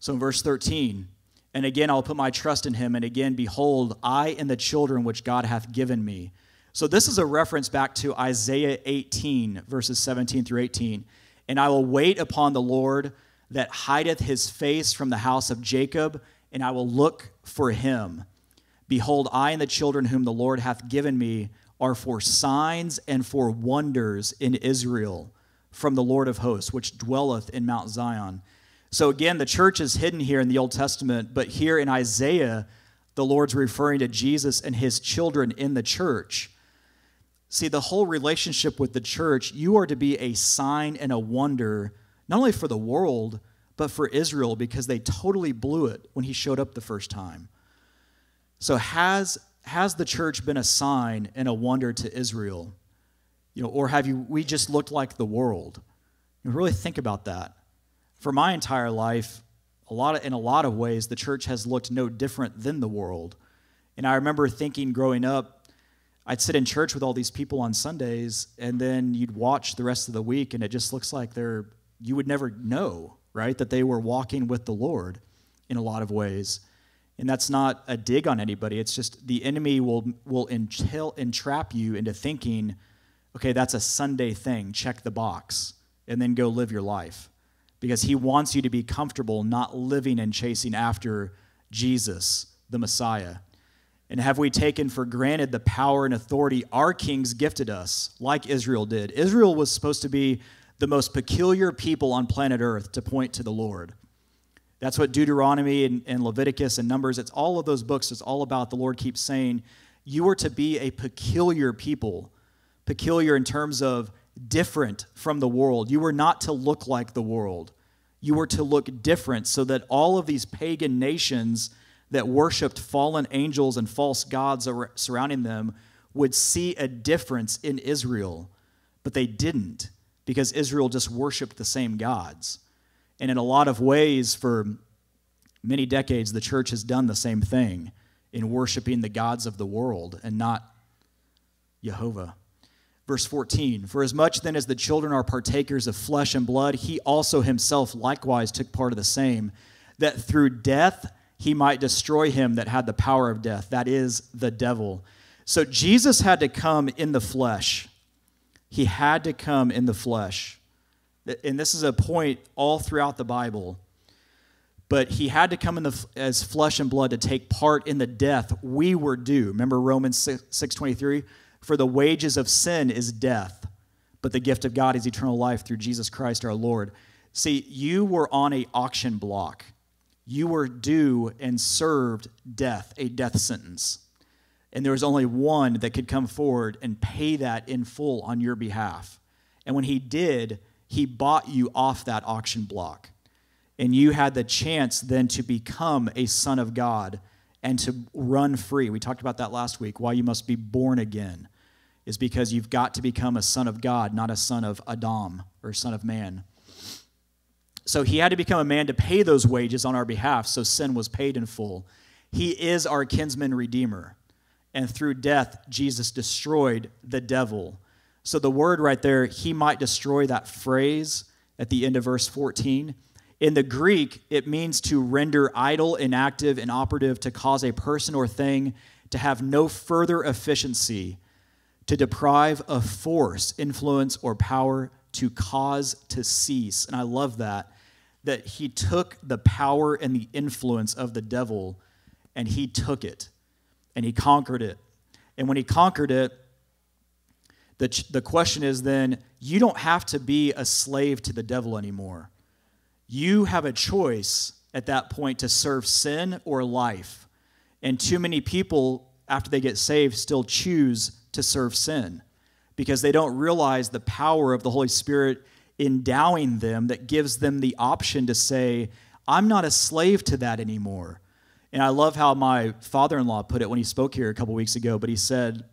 So in verse thirteen, and again, I'll put my trust in him. And again, behold, I and the children which God hath given me. So this is a reference back to Isaiah eighteen, verses seventeen through eighteen. And I will wait upon the Lord that hideth his face from the house of Jacob, and I will look for him. Behold, I and the children whom the Lord hath given me are for signs and for wonders in Israel from the Lord of hosts, which dwelleth in Mount Zion. So again, the church is hidden here in the Old Testament, but here in Isaiah, the Lord's referring to Jesus and his children in the church. See, the whole relationship with the church, you are to be a sign and a wonder, not only for the world, but for Israel, because they totally blew it when he showed up the first time. So has, has the church been a sign and a wonder to Israel? You know, or have you, we just looked like the world? You know, really think about that. For my entire life, a lot of, in a lot of ways, the church has looked no different than the world. And I remember thinking growing up, I'd sit in church with all these people on Sundays, and then you'd watch the rest of the week, and it just looks like they're, you would never know, right, that they were walking with the Lord in a lot of ways. And that's not a dig on anybody. It's just the enemy will will entail, entrap you into thinking, okay, that's a Sunday thing, check the box, and then go live your life. Because he wants you to be comfortable not living and chasing after Jesus, the Messiah. And have we taken for granted the power and authority our kings gifted us, like Israel did? Israel was supposed to be the most peculiar people on planet Earth to point to the Lord. That's what Deuteronomy and, and Leviticus and Numbers, it's all of those books, it's all about. The Lord keeps saying, you are to be a peculiar people, peculiar in terms of different from the world. You were not to look like the world. You were to look different so that all of these pagan nations that worshiped fallen angels and false gods surrounding them would see a difference in Israel, but they didn't, because Israel just worshiped the same gods. And in a lot of ways, for many decades, the church has done the same thing in worshiping the gods of the world and not Jehovah. Verse fourteen, for as much then as the children are partakers of flesh and blood, he also himself likewise took part of the same, that through death he might destroy him that had the power of death, that is, the devil. So Jesus had to come in the flesh. He had to come in the flesh. And this is a point all throughout the Bible. But he had to come in the, as flesh and blood to take part in the death we were due. Remember Romans six twenty-three? For the wages of sin is death, but the gift of God is eternal life through Jesus Christ our Lord. See, you were on an auction block. You were due and served death, a death sentence. And there was only one that could come forward and pay that in full on your behalf. And when he did, he bought you off that auction block. And you had the chance then to become a son of God and to run free. We talked about that last week. Why you must be born again is because you've got to become a son of God, not a son of Adam or son of man. So he had to become a man to pay those wages on our behalf, so sin was paid in full. He is our kinsman redeemer. And through death, Jesus destroyed the devil. So the word right there, he might destroy, that phrase at the end of verse fourteen. In the Greek, it means to render idle, inactive, inoperative, to cause a person or thing to have no further efficiency, to deprive of force, influence, or power, to cause to cease. And I love that, that he took the power and the influence of the devil, and he took it, and he conquered it. And when he conquered it, the, ch- the question is then, you don't have to be a slave to the devil anymore. You have a choice at that point to serve sin or life. And too many people, after they get saved, still choose to serve sin because they don't realize the power of the Holy Spirit endowing them that gives them the option to say, I'm not a slave to that anymore. And I love how my father-in-law put it when he spoke here a couple weeks ago, but he said,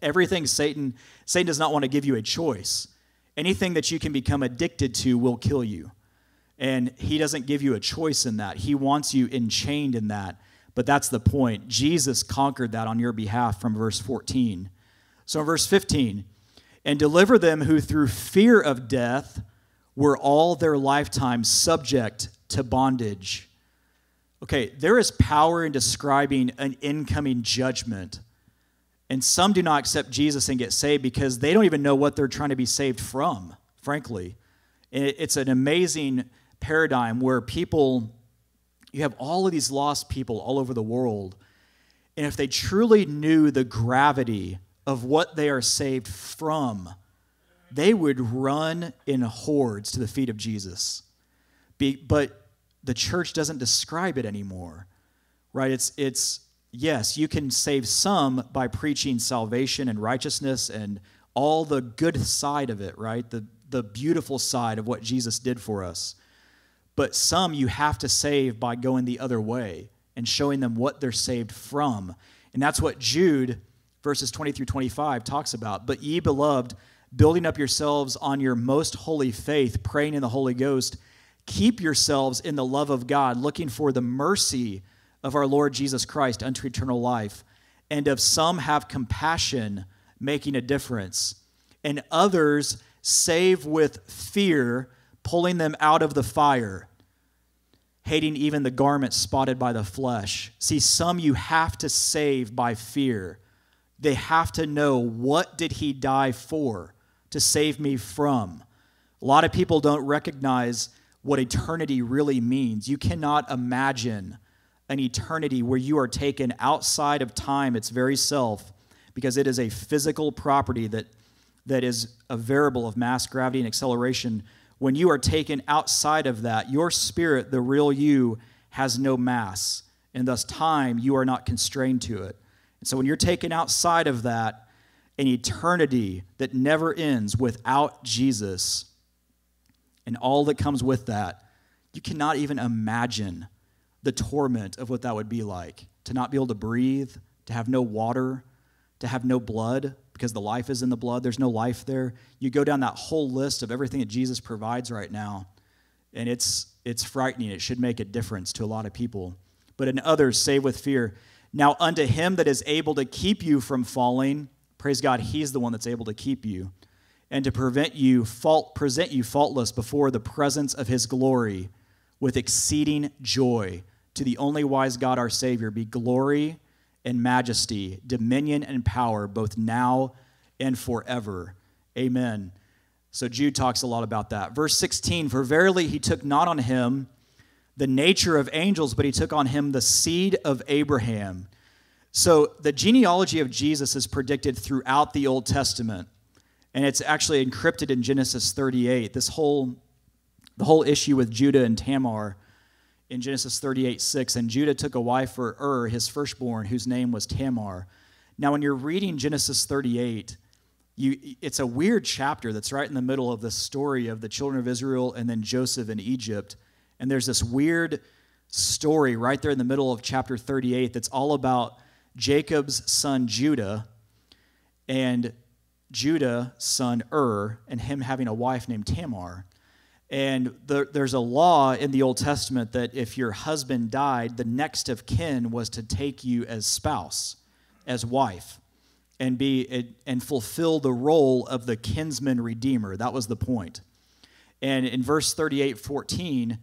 everything Satan, Satan does not want to give you a choice. Anything that you can become addicted to will kill you. And he doesn't give you a choice in that. He wants you enchained in that. But that's the point. Jesus conquered that on your behalf from verse fourteen. So in verse fifteen, and deliver them who through fear of death were all their lifetime subject to bondage. Okay, there is power in describing an incoming judgment. And some do not accept Jesus and get saved because they don't even know what they're trying to be saved from, frankly. It's an amazing paradigm where people, you have all of these lost people all over the world. And if they truly knew the gravity of what they are saved from, they would run in hordes to the feet of Jesus. Be, but the church doesn't describe it anymore, right? It's, it's yes, you can save some by preaching salvation and righteousness and all the good side of it, right? The, the beautiful side of what Jesus did for us. But some you have to save by going the other way and showing them what they're saved from. And that's what Jude, verses twenty through twenty-five, talks about. But ye, beloved, building up yourselves on your most holy faith, praying in the Holy Ghost, keep yourselves in the love of God, looking for the mercy of our Lord Jesus Christ unto eternal life. And of some have compassion, making a difference. And others save with fear, pulling them out of the fire, hating even the garment spotted by the flesh. See, some you have to save by fear. They have to know, what did he die for to save me from? A lot of people don't recognize what eternity really means. You cannot imagine an eternity where you are taken outside of time, its very self, because it is a physical property that, that is a variable of mass, gravity, and acceleration. When you are taken outside of that, your spirit, the real you, has no mass, and thus time, you are not constrained to it. And so when you're taken outside of that, an eternity that never ends without Jesus, and all that comes with that, you cannot even imagine the torment of what that would be like, to not be able to breathe, to have no water, to have no blood, because the life is in the blood. There's no life there. You go down that whole list of everything that Jesus provides right now, and it's it's frightening. It should make a difference to a lot of people. But in others, save with fear. Now unto him that is able to keep you from falling, praise God, he's the one that's able to keep you, and to prevent you fault, present you faultless before the presence of his glory with exceeding joy. To the only wise God our Savior be glory and majesty, dominion and power, both now and forever. Amen. So Jude talks a lot about that. Verse sixteen, for verily he took not on him the nature of angels, but he took on him the seed of Abraham. So the genealogy of Jesus is predicted throughout the Old Testament. And it's actually encrypted in Genesis thirty-eight. This whole, the whole issue with Judah and Tamar in Genesis thirty-eight six. And Judah took a wife for Ur, his firstborn, whose name was Tamar. Now, when you're reading Genesis thirty-eight, you it's a weird chapter that's right in the middle of the story of the children of Israel and then Joseph in Egypt. And there's this weird story right there in the middle of chapter thirty-eight that's all about Jacob's son Judah and Judah's son Ur, and him having a wife named Tamar. And the, there's a law in the Old Testament that if your husband died, the next of kin was to take you as spouse, as wife, and be and fulfill the role of the kinsman redeemer. That was the point. And in verse thirty-eight fourteen,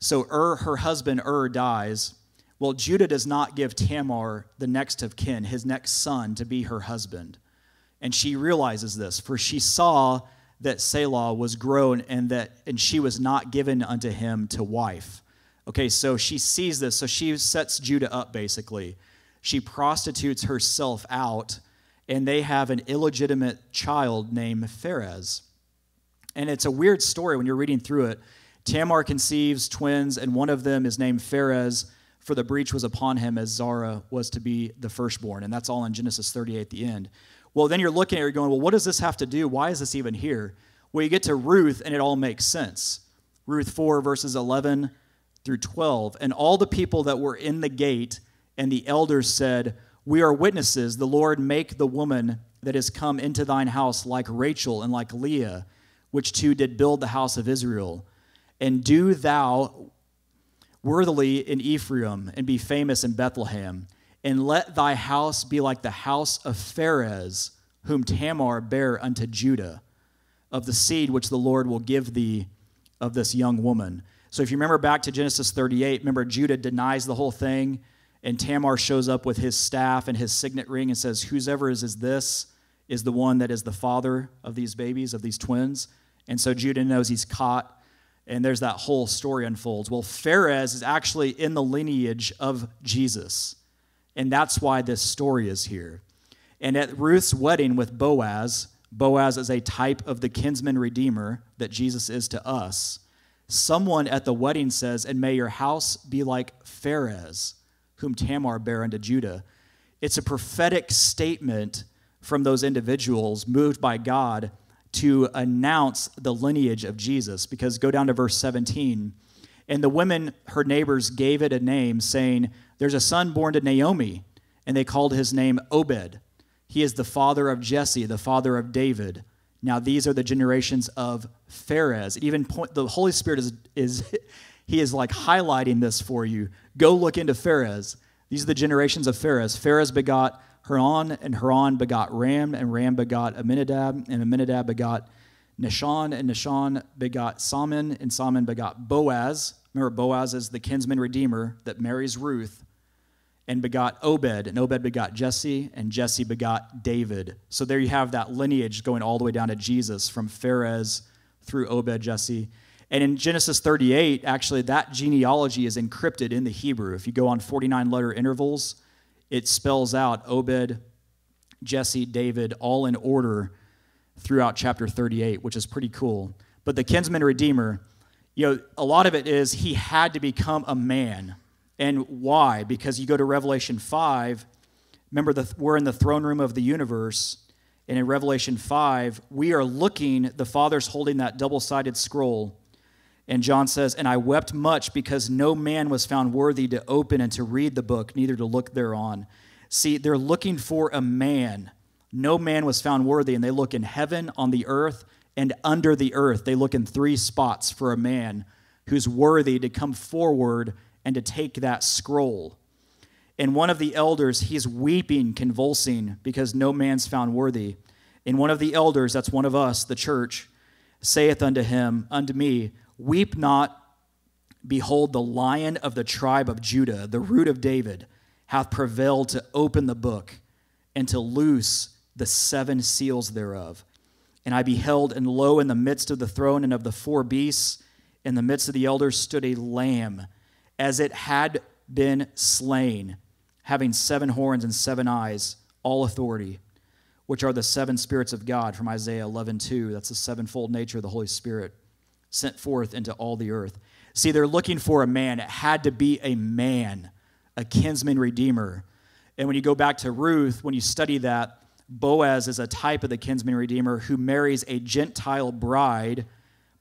so Ur, her husband Ur, dies. Well, Judah does not give Tamar the next of kin, his next son, to be her husband. And she realizes this, for she saw that Selah was grown and that and she was not given unto him to wife. Okay, so she sees this, so she sets Judah up basically. She prostitutes herself out, and they have an illegitimate child named Perez. And it's a weird story when you're reading through it. Tamar conceives twins, and one of them is named Perez, for the breach was upon him as Zara was to be the firstborn. And that's all in Genesis thirty-eight at the end. Well, then you're looking at it, you're going, well, what does this have to do? Why is this even here? Well, you get to Ruth, and it all makes sense. Ruth four, verses eleven through twelve. And all the people that were in the gate and the elders said, "We are witnesses, the Lord make the woman that is come into thine house like Rachel and like Leah, which two did build the house of Israel. And do thou worthily in Ephraim, and be famous in Bethlehem. And let thy house be like the house of Perez, whom Tamar bare unto Judah, of the seed which the Lord will give thee of this young woman." So if you remember back to Genesis thirty-eight, remember Judah denies the whole thing, and Tamar shows up with his staff and his signet ring and says, "Whosoever is, is this is the one that is the father of these babies, of these twins." And so Judah knows he's caught, and there's that whole story unfolds. Well, Perez is actually in the lineage of Jesus, and that's why this story is here. And at Ruth's wedding with Boaz, Boaz is a type of the kinsman redeemer that Jesus is to us. Someone at the wedding says, "And may your house be like Perez, whom Tamar bare unto Judah." It's a prophetic statement from those individuals moved by God to announce the lineage of Jesus. Because go down to verse seventeen. "And the women, her neighbors, gave it a name, saying, There's a son born to Naomi, and they called his name Obed. He is the father of Jesse, the father of David. Now these are the generations of Perez." Even point, the Holy Spirit is, is he is like highlighting this for you. Go look into Perez. These are the generations of Perez. Perez begot Haran, and Haran begot Ram, and Ram begot Aminadab, and Aminadab begot Nishon, and Nishon begot Salmon, and Salmon begot Boaz. Remember, Boaz is the kinsman redeemer that marries Ruth. And begot Obed, and Obed begot Jesse, and Jesse begot David. So there you have that lineage going all the way down to Jesus from Perez through Obed, Jesse. And in Genesis thirty-eight, actually, that genealogy is encrypted in the Hebrew. If you go on forty-nine letter intervals, it spells out Obed, Jesse, David, all in order throughout chapter thirty-eight, which is pretty cool. But the kinsman redeemer, you know, a lot of it is he had to become a man. And why? Because you go to Revelation five, remember the, we're in the throne room of the universe, and in Revelation five, we are looking, the Father's holding that double-sided scroll, and John says, "And I wept much because no man was found worthy to open and to read the book, neither to look thereon." See, they're looking for a man. No man was found worthy, and they look in heaven, on the earth, and under the earth. They look in three spots for a man who's worthy to come forward and to take that scroll. And one of the elders, he's weeping, convulsing, because no man's found worthy. And one of the elders, that's one of us, the church, saith unto him, unto me, "Weep not, behold, the Lion of the tribe of Judah, the root of David, hath prevailed to open the book and to loose the seven seals thereof. And I beheld, and lo, in the midst of the throne and of the four beasts, in the midst of the elders stood a lamb, as it had been slain, having seven horns and seven eyes, all authority, which are the seven spirits of God," from Isaiah eleven two. That's the sevenfold nature of the Holy Spirit, sent forth into all the earth. See, they're looking for a man. It had to be a man, a kinsman redeemer. And when you go back to Ruth, when you study that, Boaz is a type of the kinsman redeemer who marries a Gentile bride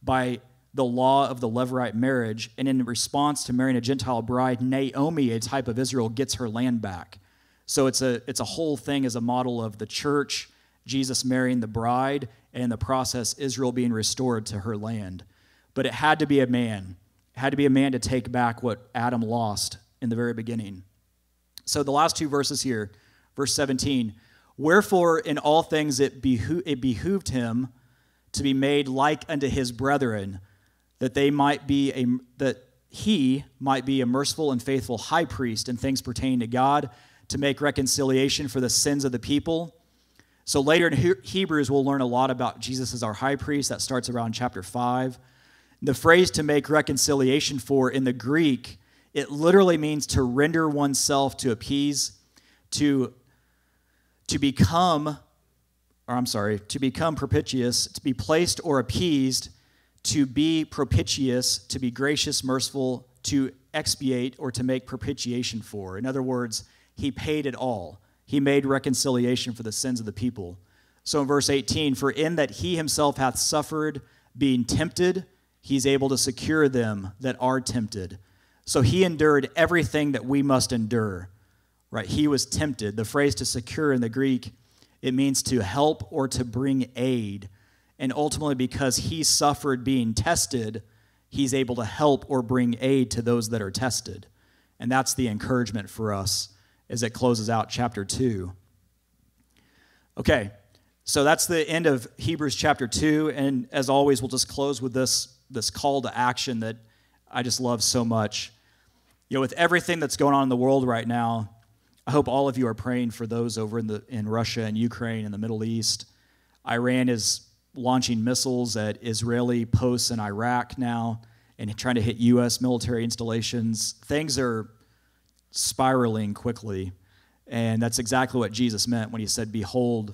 by the law of the Levirate marriage, and in response to marrying a Gentile bride, Naomi, a type of Israel, gets her land back. So it's a it's a whole thing as a model of the church, Jesus marrying the bride, and in the process, Israel being restored to her land. But it had to be a man. It had to be a man to take back what Adam lost in the very beginning. So the last two verses here, verse seventeen, "Wherefore in all things it, beho- it behooved him to be made like unto his brethren, that they might be a that he might be a merciful and faithful high priest in things pertaining to God, to make reconciliation for the sins of the people." So later in Hebrews, we'll learn a lot about Jesus as our high priest. That starts around chapter five. The phrase to make reconciliation for in the Greek, it literally means to render oneself, to appease, to, to become, or I'm sorry, to become propitious, to be placed or appeased, to be propitious, to be gracious, merciful, to expiate or to make propitiation for. In other words, he paid it all. He made reconciliation for the sins of the people. So in verse eighteen, for in that he himself hath suffered, being tempted, he's able to secure them that are tempted. So he endured everything that we must endure, right? He was tempted. The phrase to secure in the Greek, it means to help or to bring aid. And ultimately, because he suffered being tested, he's able to help or bring aid to those that are tested. And that's the encouragement for us as it closes out chapter two. Okay, so that's the end of Hebrews chapter two. And as always, we'll just close with this, this call to action that I just love so much. You know, with everything that's going on in the world right now, I hope all of you are praying for those over in, the, in Russia and Ukraine and the Middle East. Iran is launching missiles at Israeli posts in Iraq now and trying to hit U S military installations. Things are spiraling quickly, and that's exactly what Jesus meant when he said, behold,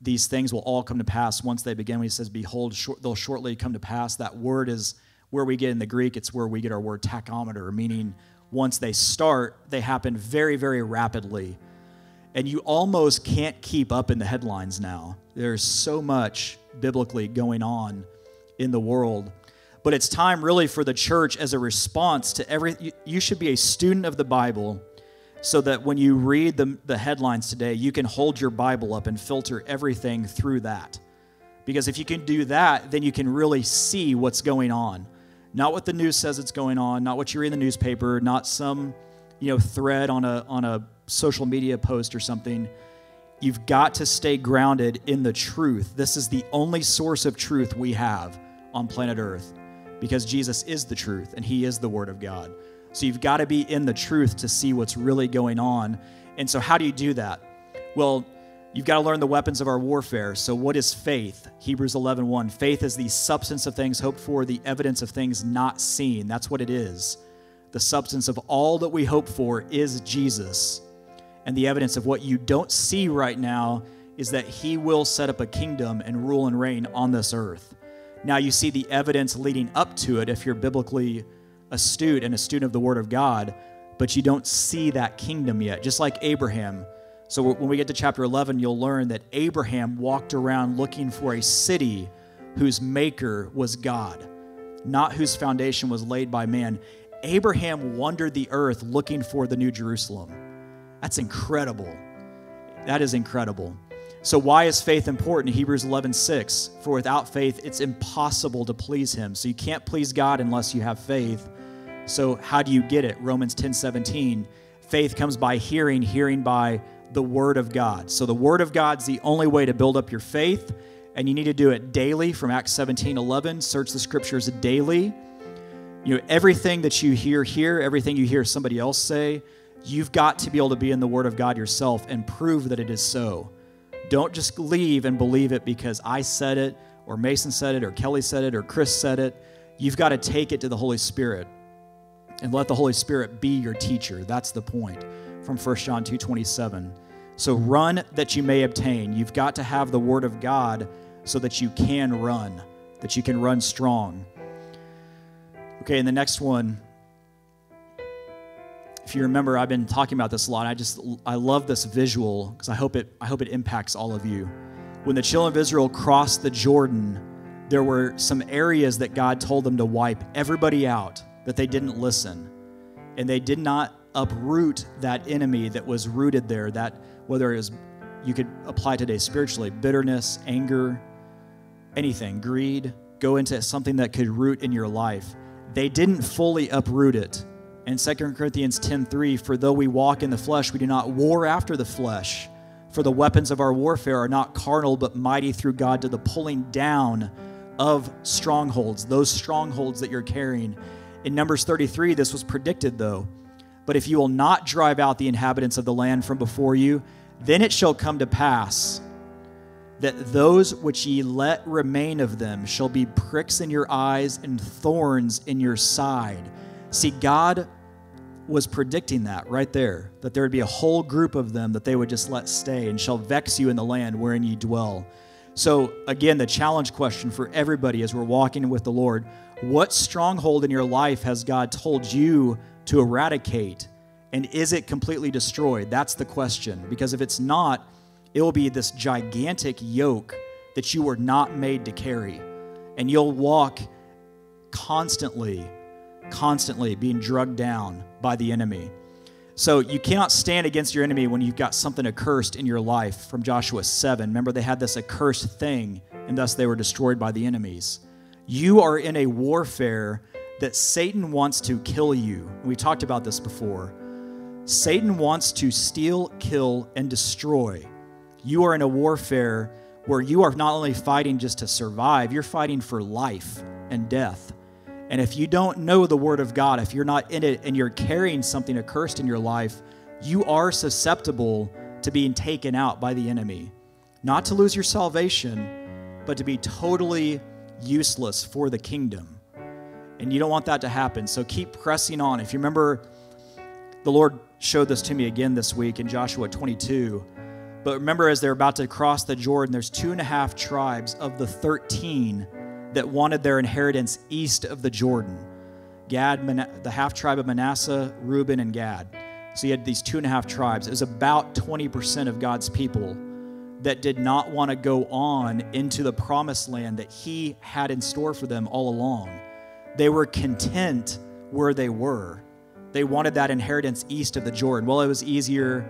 these things will all come to pass once they begin. When he says, behold, short, they'll shortly come to pass, that word is where we get in the Greek, it's where we get our word tachometer, meaning once they start, they happen very, very rapidly. And you almost can't keep up in the headlines now. There's so much biblically going on in the world. But it's time really for the church as a response to every... You should be a student of the Bible so that when you read the, the headlines today, you can hold your Bible up and filter everything through that. Because if you can do that, then you can really see what's going on. Not what the news says it's going on, not what you read in the newspaper, not some, you know, thread on a on a social media post or something. You've got to stay grounded in the truth. This is the only source of truth we have on planet Earth because Jesus is the truth and he is the Word of God. So you've got to be in the truth to see what's really going on. And so how do you do that? Well, you've got to learn the weapons of our warfare. So what is faith? Hebrews eleven one. Faith is the substance of things hoped for, the evidence of things not seen. That's what it is. The substance of all that we hope for is Jesus. And the evidence of what you don't see right now is that he will set up a kingdom and rule and reign on this earth. Now you see the evidence leading up to it if you're biblically astute and a student of the Word of God, but you don't see that kingdom yet, just like Abraham. So when we get to chapter eleven, you'll learn that Abraham walked around looking for a city whose maker was God, not whose foundation was laid by man. Abraham wandered the earth looking for the New Jerusalem. That's incredible. That is incredible. So why is faith important? Hebrews eleven six, for without faith, it's impossible to please him. So you can't please God unless you have faith. So how do you get it? Romans ten seventeen, faith comes by hearing, hearing by the Word of God. So the Word of God's the only way to build up your faith, and you need to do it daily from Acts seventeen eleven, search the Scriptures daily. You know, everything that you hear here, everything you hear somebody else say, you've got to be able to be in the Word of God yourself and prove that it is so. Don't just leave and believe it because I said it, or Mason said it, or Kelly said it, or Chris said it. You've got to take it to the Holy Spirit and let the Holy Spirit be your teacher. That's the point from First John two twenty-seven. So run that you may obtain. You've got to have the Word of God so that you can run, that you can run strong. Okay, and the next one, if you remember, I've been talking about this a lot. I just, I love this visual because I hope it, I hope it impacts all of you. When the children of Israel crossed the Jordan, there were some areas that God told them to wipe everybody out, that they didn't listen. And they did not uproot that enemy that was rooted there, that whether it was, you could apply today spiritually, bitterness, anger, anything, greed, go into something that could root in your life. They didn't fully uproot it. And Second Corinthians ten three, for though we walk in the flesh, we do not war after the flesh. For the weapons of our warfare are not carnal, but mighty through God to the pulling down of strongholds, those strongholds that you're carrying. In Numbers thirty-three, this was predicted though. But if you will not drive out the inhabitants of the land from before you, then it shall come to pass that those which ye let remain of them shall be pricks in your eyes and thorns in your side. See, God was predicting that right there, that there would be a whole group of them that they would just let stay, and shall vex you in the land wherein ye dwell. So again, the challenge question for everybody as we're walking with the Lord, what stronghold in your life has God told you to eradicate? And is it completely destroyed? That's the question. Because if it's not, it will be this gigantic yoke that you were not made to carry. And you'll walk constantly, constantly being drugged down by the enemy. So you cannot stand against your enemy when you've got something accursed in your life. From Joshua seven, remember, they had this accursed thing, and thus they were destroyed by the enemies. You are in a warfare that Satan wants to kill you. We talked about this before. Satan wants to steal, kill, and destroy. You are in a warfare where you are not only fighting just to survive, you're fighting for life and death. And if you don't know the Word of God, if you're not in it and you're carrying something accursed in your life, you are susceptible to being taken out by the enemy. Not to lose your salvation, but to be totally useless for the kingdom. And you don't want that to happen. So keep pressing on. If you remember, the Lord showed this to me again this week in Joshua twenty-two. But remember, as they're about to cross the Jordan, there's two and a half tribes of the thirteen that wanted their inheritance east of the Jordan. Gad, Man- the half tribe of Manasseh, Reuben, and Gad. So you had these two and a half tribes. It was about twenty percent of God's people that did not want to go on into the promised land that he had in store for them all along. They were content where they were. They wanted that inheritance east of the Jordan. Well, it was easier.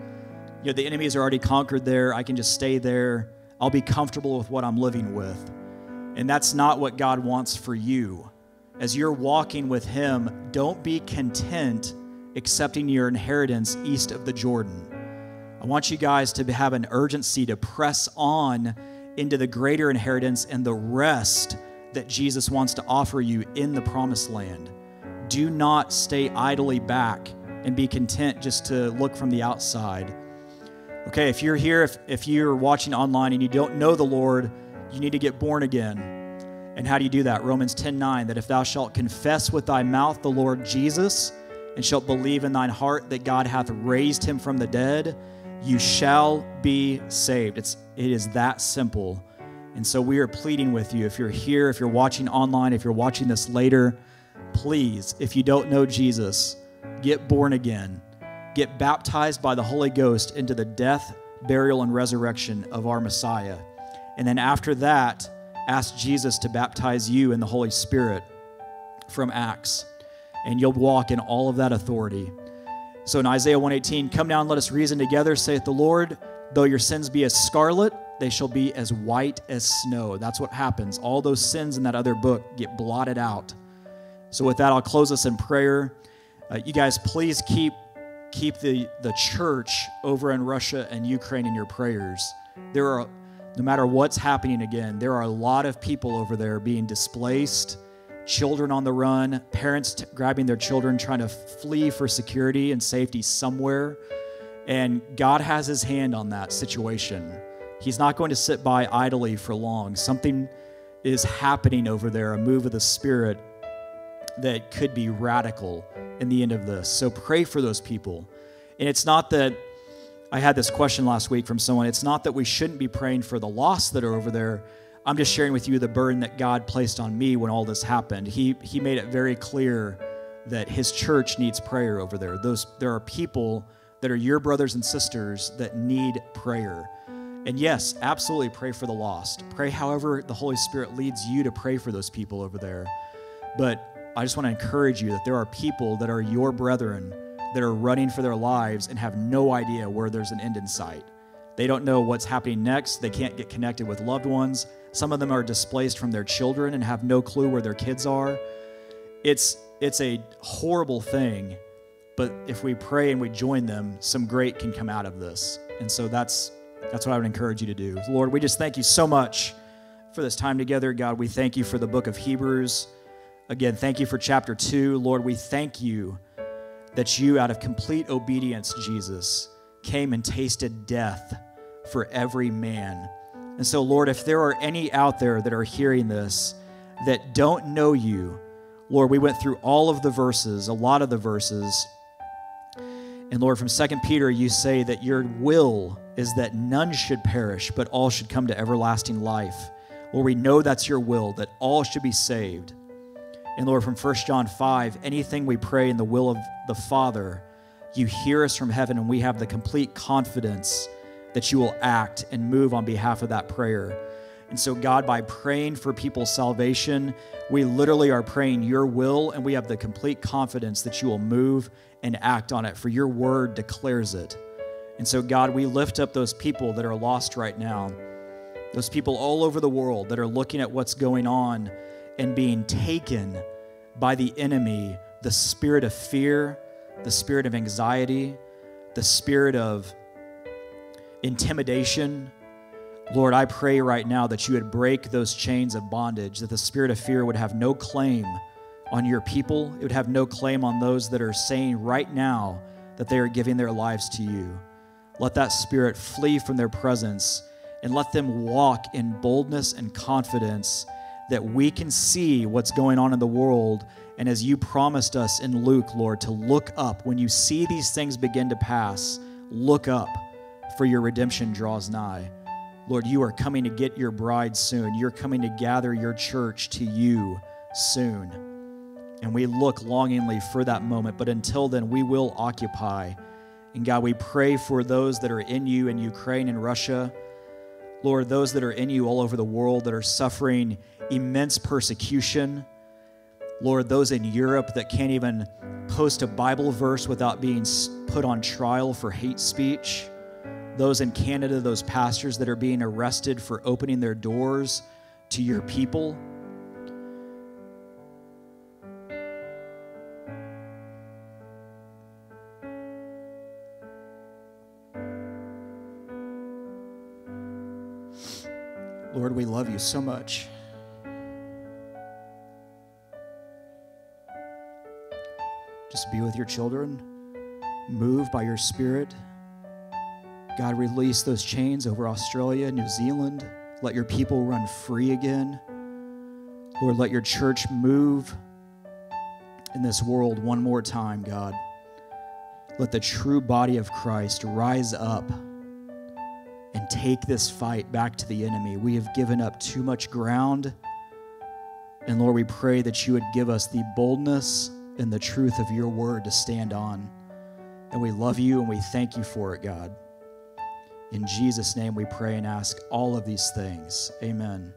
You know, the enemies are already conquered there. I can just stay there. I'll be comfortable with what I'm living with. And that's not what God wants for you. As you're walking with him, don't be content accepting your inheritance east of the Jordan. I want you guys to have an urgency to press on into the greater inheritance and the rest that Jesus wants to offer you in the promised land. Do not stay idly back and be content just to look from the outside. Okay, if you're here, if, if you're watching online and you don't know the Lord, you need to get born again. And how do you do that? Romans ten nine, that if thou shalt confess with thy mouth the Lord Jesus, and shalt believe in thine heart that God hath raised him from the dead, you shall be saved. It's, it is that simple. And so we are pleading with you. If you're here, if you're watching online, if you're watching this later, please, if you don't know Jesus, get born again. Get baptized by the Holy Ghost into the death, burial, and resurrection of our Messiah. And then after that, ask Jesus to baptize you in the Holy Spirit from Acts. And you'll walk in all of that authority. So in Isaiah one eighteen, come down, let us reason together, saith the Lord. Though your sins be as scarlet, they shall be as white as snow. That's what happens. All those sins in that other book get blotted out. So with that, I'll close us in prayer. Uh, you guys, please keep, keep the, the church over in Russia and Ukraine in your prayers. There are... No matter what's happening again, there are a lot of people over there being displaced, children on the run, parents t- grabbing their children, trying to flee for security and safety somewhere. And God has his hand on that situation. He's not going to sit by idly for long. Something is happening over there, a move of the Spirit that could be radical in the end of this. So pray for those people. And it's not that... I had this question last week from someone. It's not that we shouldn't be praying for the lost that are over there. I'm just sharing with you the burden that God placed on me when all this happened. He he made it very clear that his church needs prayer over there. Those there are people that are your brothers and sisters that need prayer. And yes, absolutely pray for the lost. Pray however the Holy Spirit leads you to pray for those people over there. But I just want to encourage you that there are people that are your brethren that are running for their lives and have no idea where there's an end in sight. They don't know what's happening next. They can't get connected with loved ones. Some of them are displaced from their children and have no clue where their kids are. It's, it's a horrible thing, but if we pray and we join them, some great can come out of this. And so that's, that's what I would encourage you to do. Lord, we just thank you so much for this time together. God, we thank you for the book of Hebrews. Again, thank you for chapter two. Lord, we thank you that you, out of complete obedience, Jesus, came and tasted death for every man. And so, Lord, if there are any out there that are hearing this that don't know you, Lord, we went through all of the verses, a lot of the verses. And Lord, from Second Peter, you say that your will is that none should perish, but all should come to everlasting life. Lord, we know that's your will, that all should be saved. And Lord, from First John five, anything we pray in the will of the Father, you hear us from heaven, and we have the complete confidence that you will act and move on behalf of that prayer. And so, God, by praying for people's salvation, we literally are praying your will, and we have the complete confidence that you will move and act on it, for your word declares it. And so, God, we lift up those people that are lost right now, those people all over the world that are looking at what's going on and being taken by the enemy, the spirit of fear, the spirit of anxiety, the spirit of intimidation. Lord, I pray right now that you would break those chains of bondage, that the spirit of fear would have no claim on your people. It would have no claim on those that are saying right now that they are giving their lives to you. Let that spirit flee from their presence, and let them walk in boldness and confidence that we can see what's going on in the world. And as you promised us in Luke, Lord, to look up. When you see these things begin to pass, look up, for your redemption draws nigh. Lord, you are coming to get your bride soon. You're coming to gather your church to you soon. And we look longingly for that moment. But until then, we will occupy. And God, we pray for those that are in you in Ukraine and Russia. Lord, those that are in you all over the world that are suffering immense persecution. Lord, those in Europe that can't even post a Bible verse without being put on trial for hate speech. Those in Canada, those pastors that are being arrested for opening their doors to your people. Lord, we love you so much. Just be with your children. Move by your Spirit. God, release those chains over Australia, New Zealand. Let your people run free again. Lord, let your church move in this world one more time, God. Let the true body of Christ rise up and take this fight back to the enemy. We have given up too much ground. And Lord, we pray that you would give us the boldness and the truth of your word to stand on. And we love you and we thank you for it, God. In Jesus' name we pray and ask all of these things. Amen.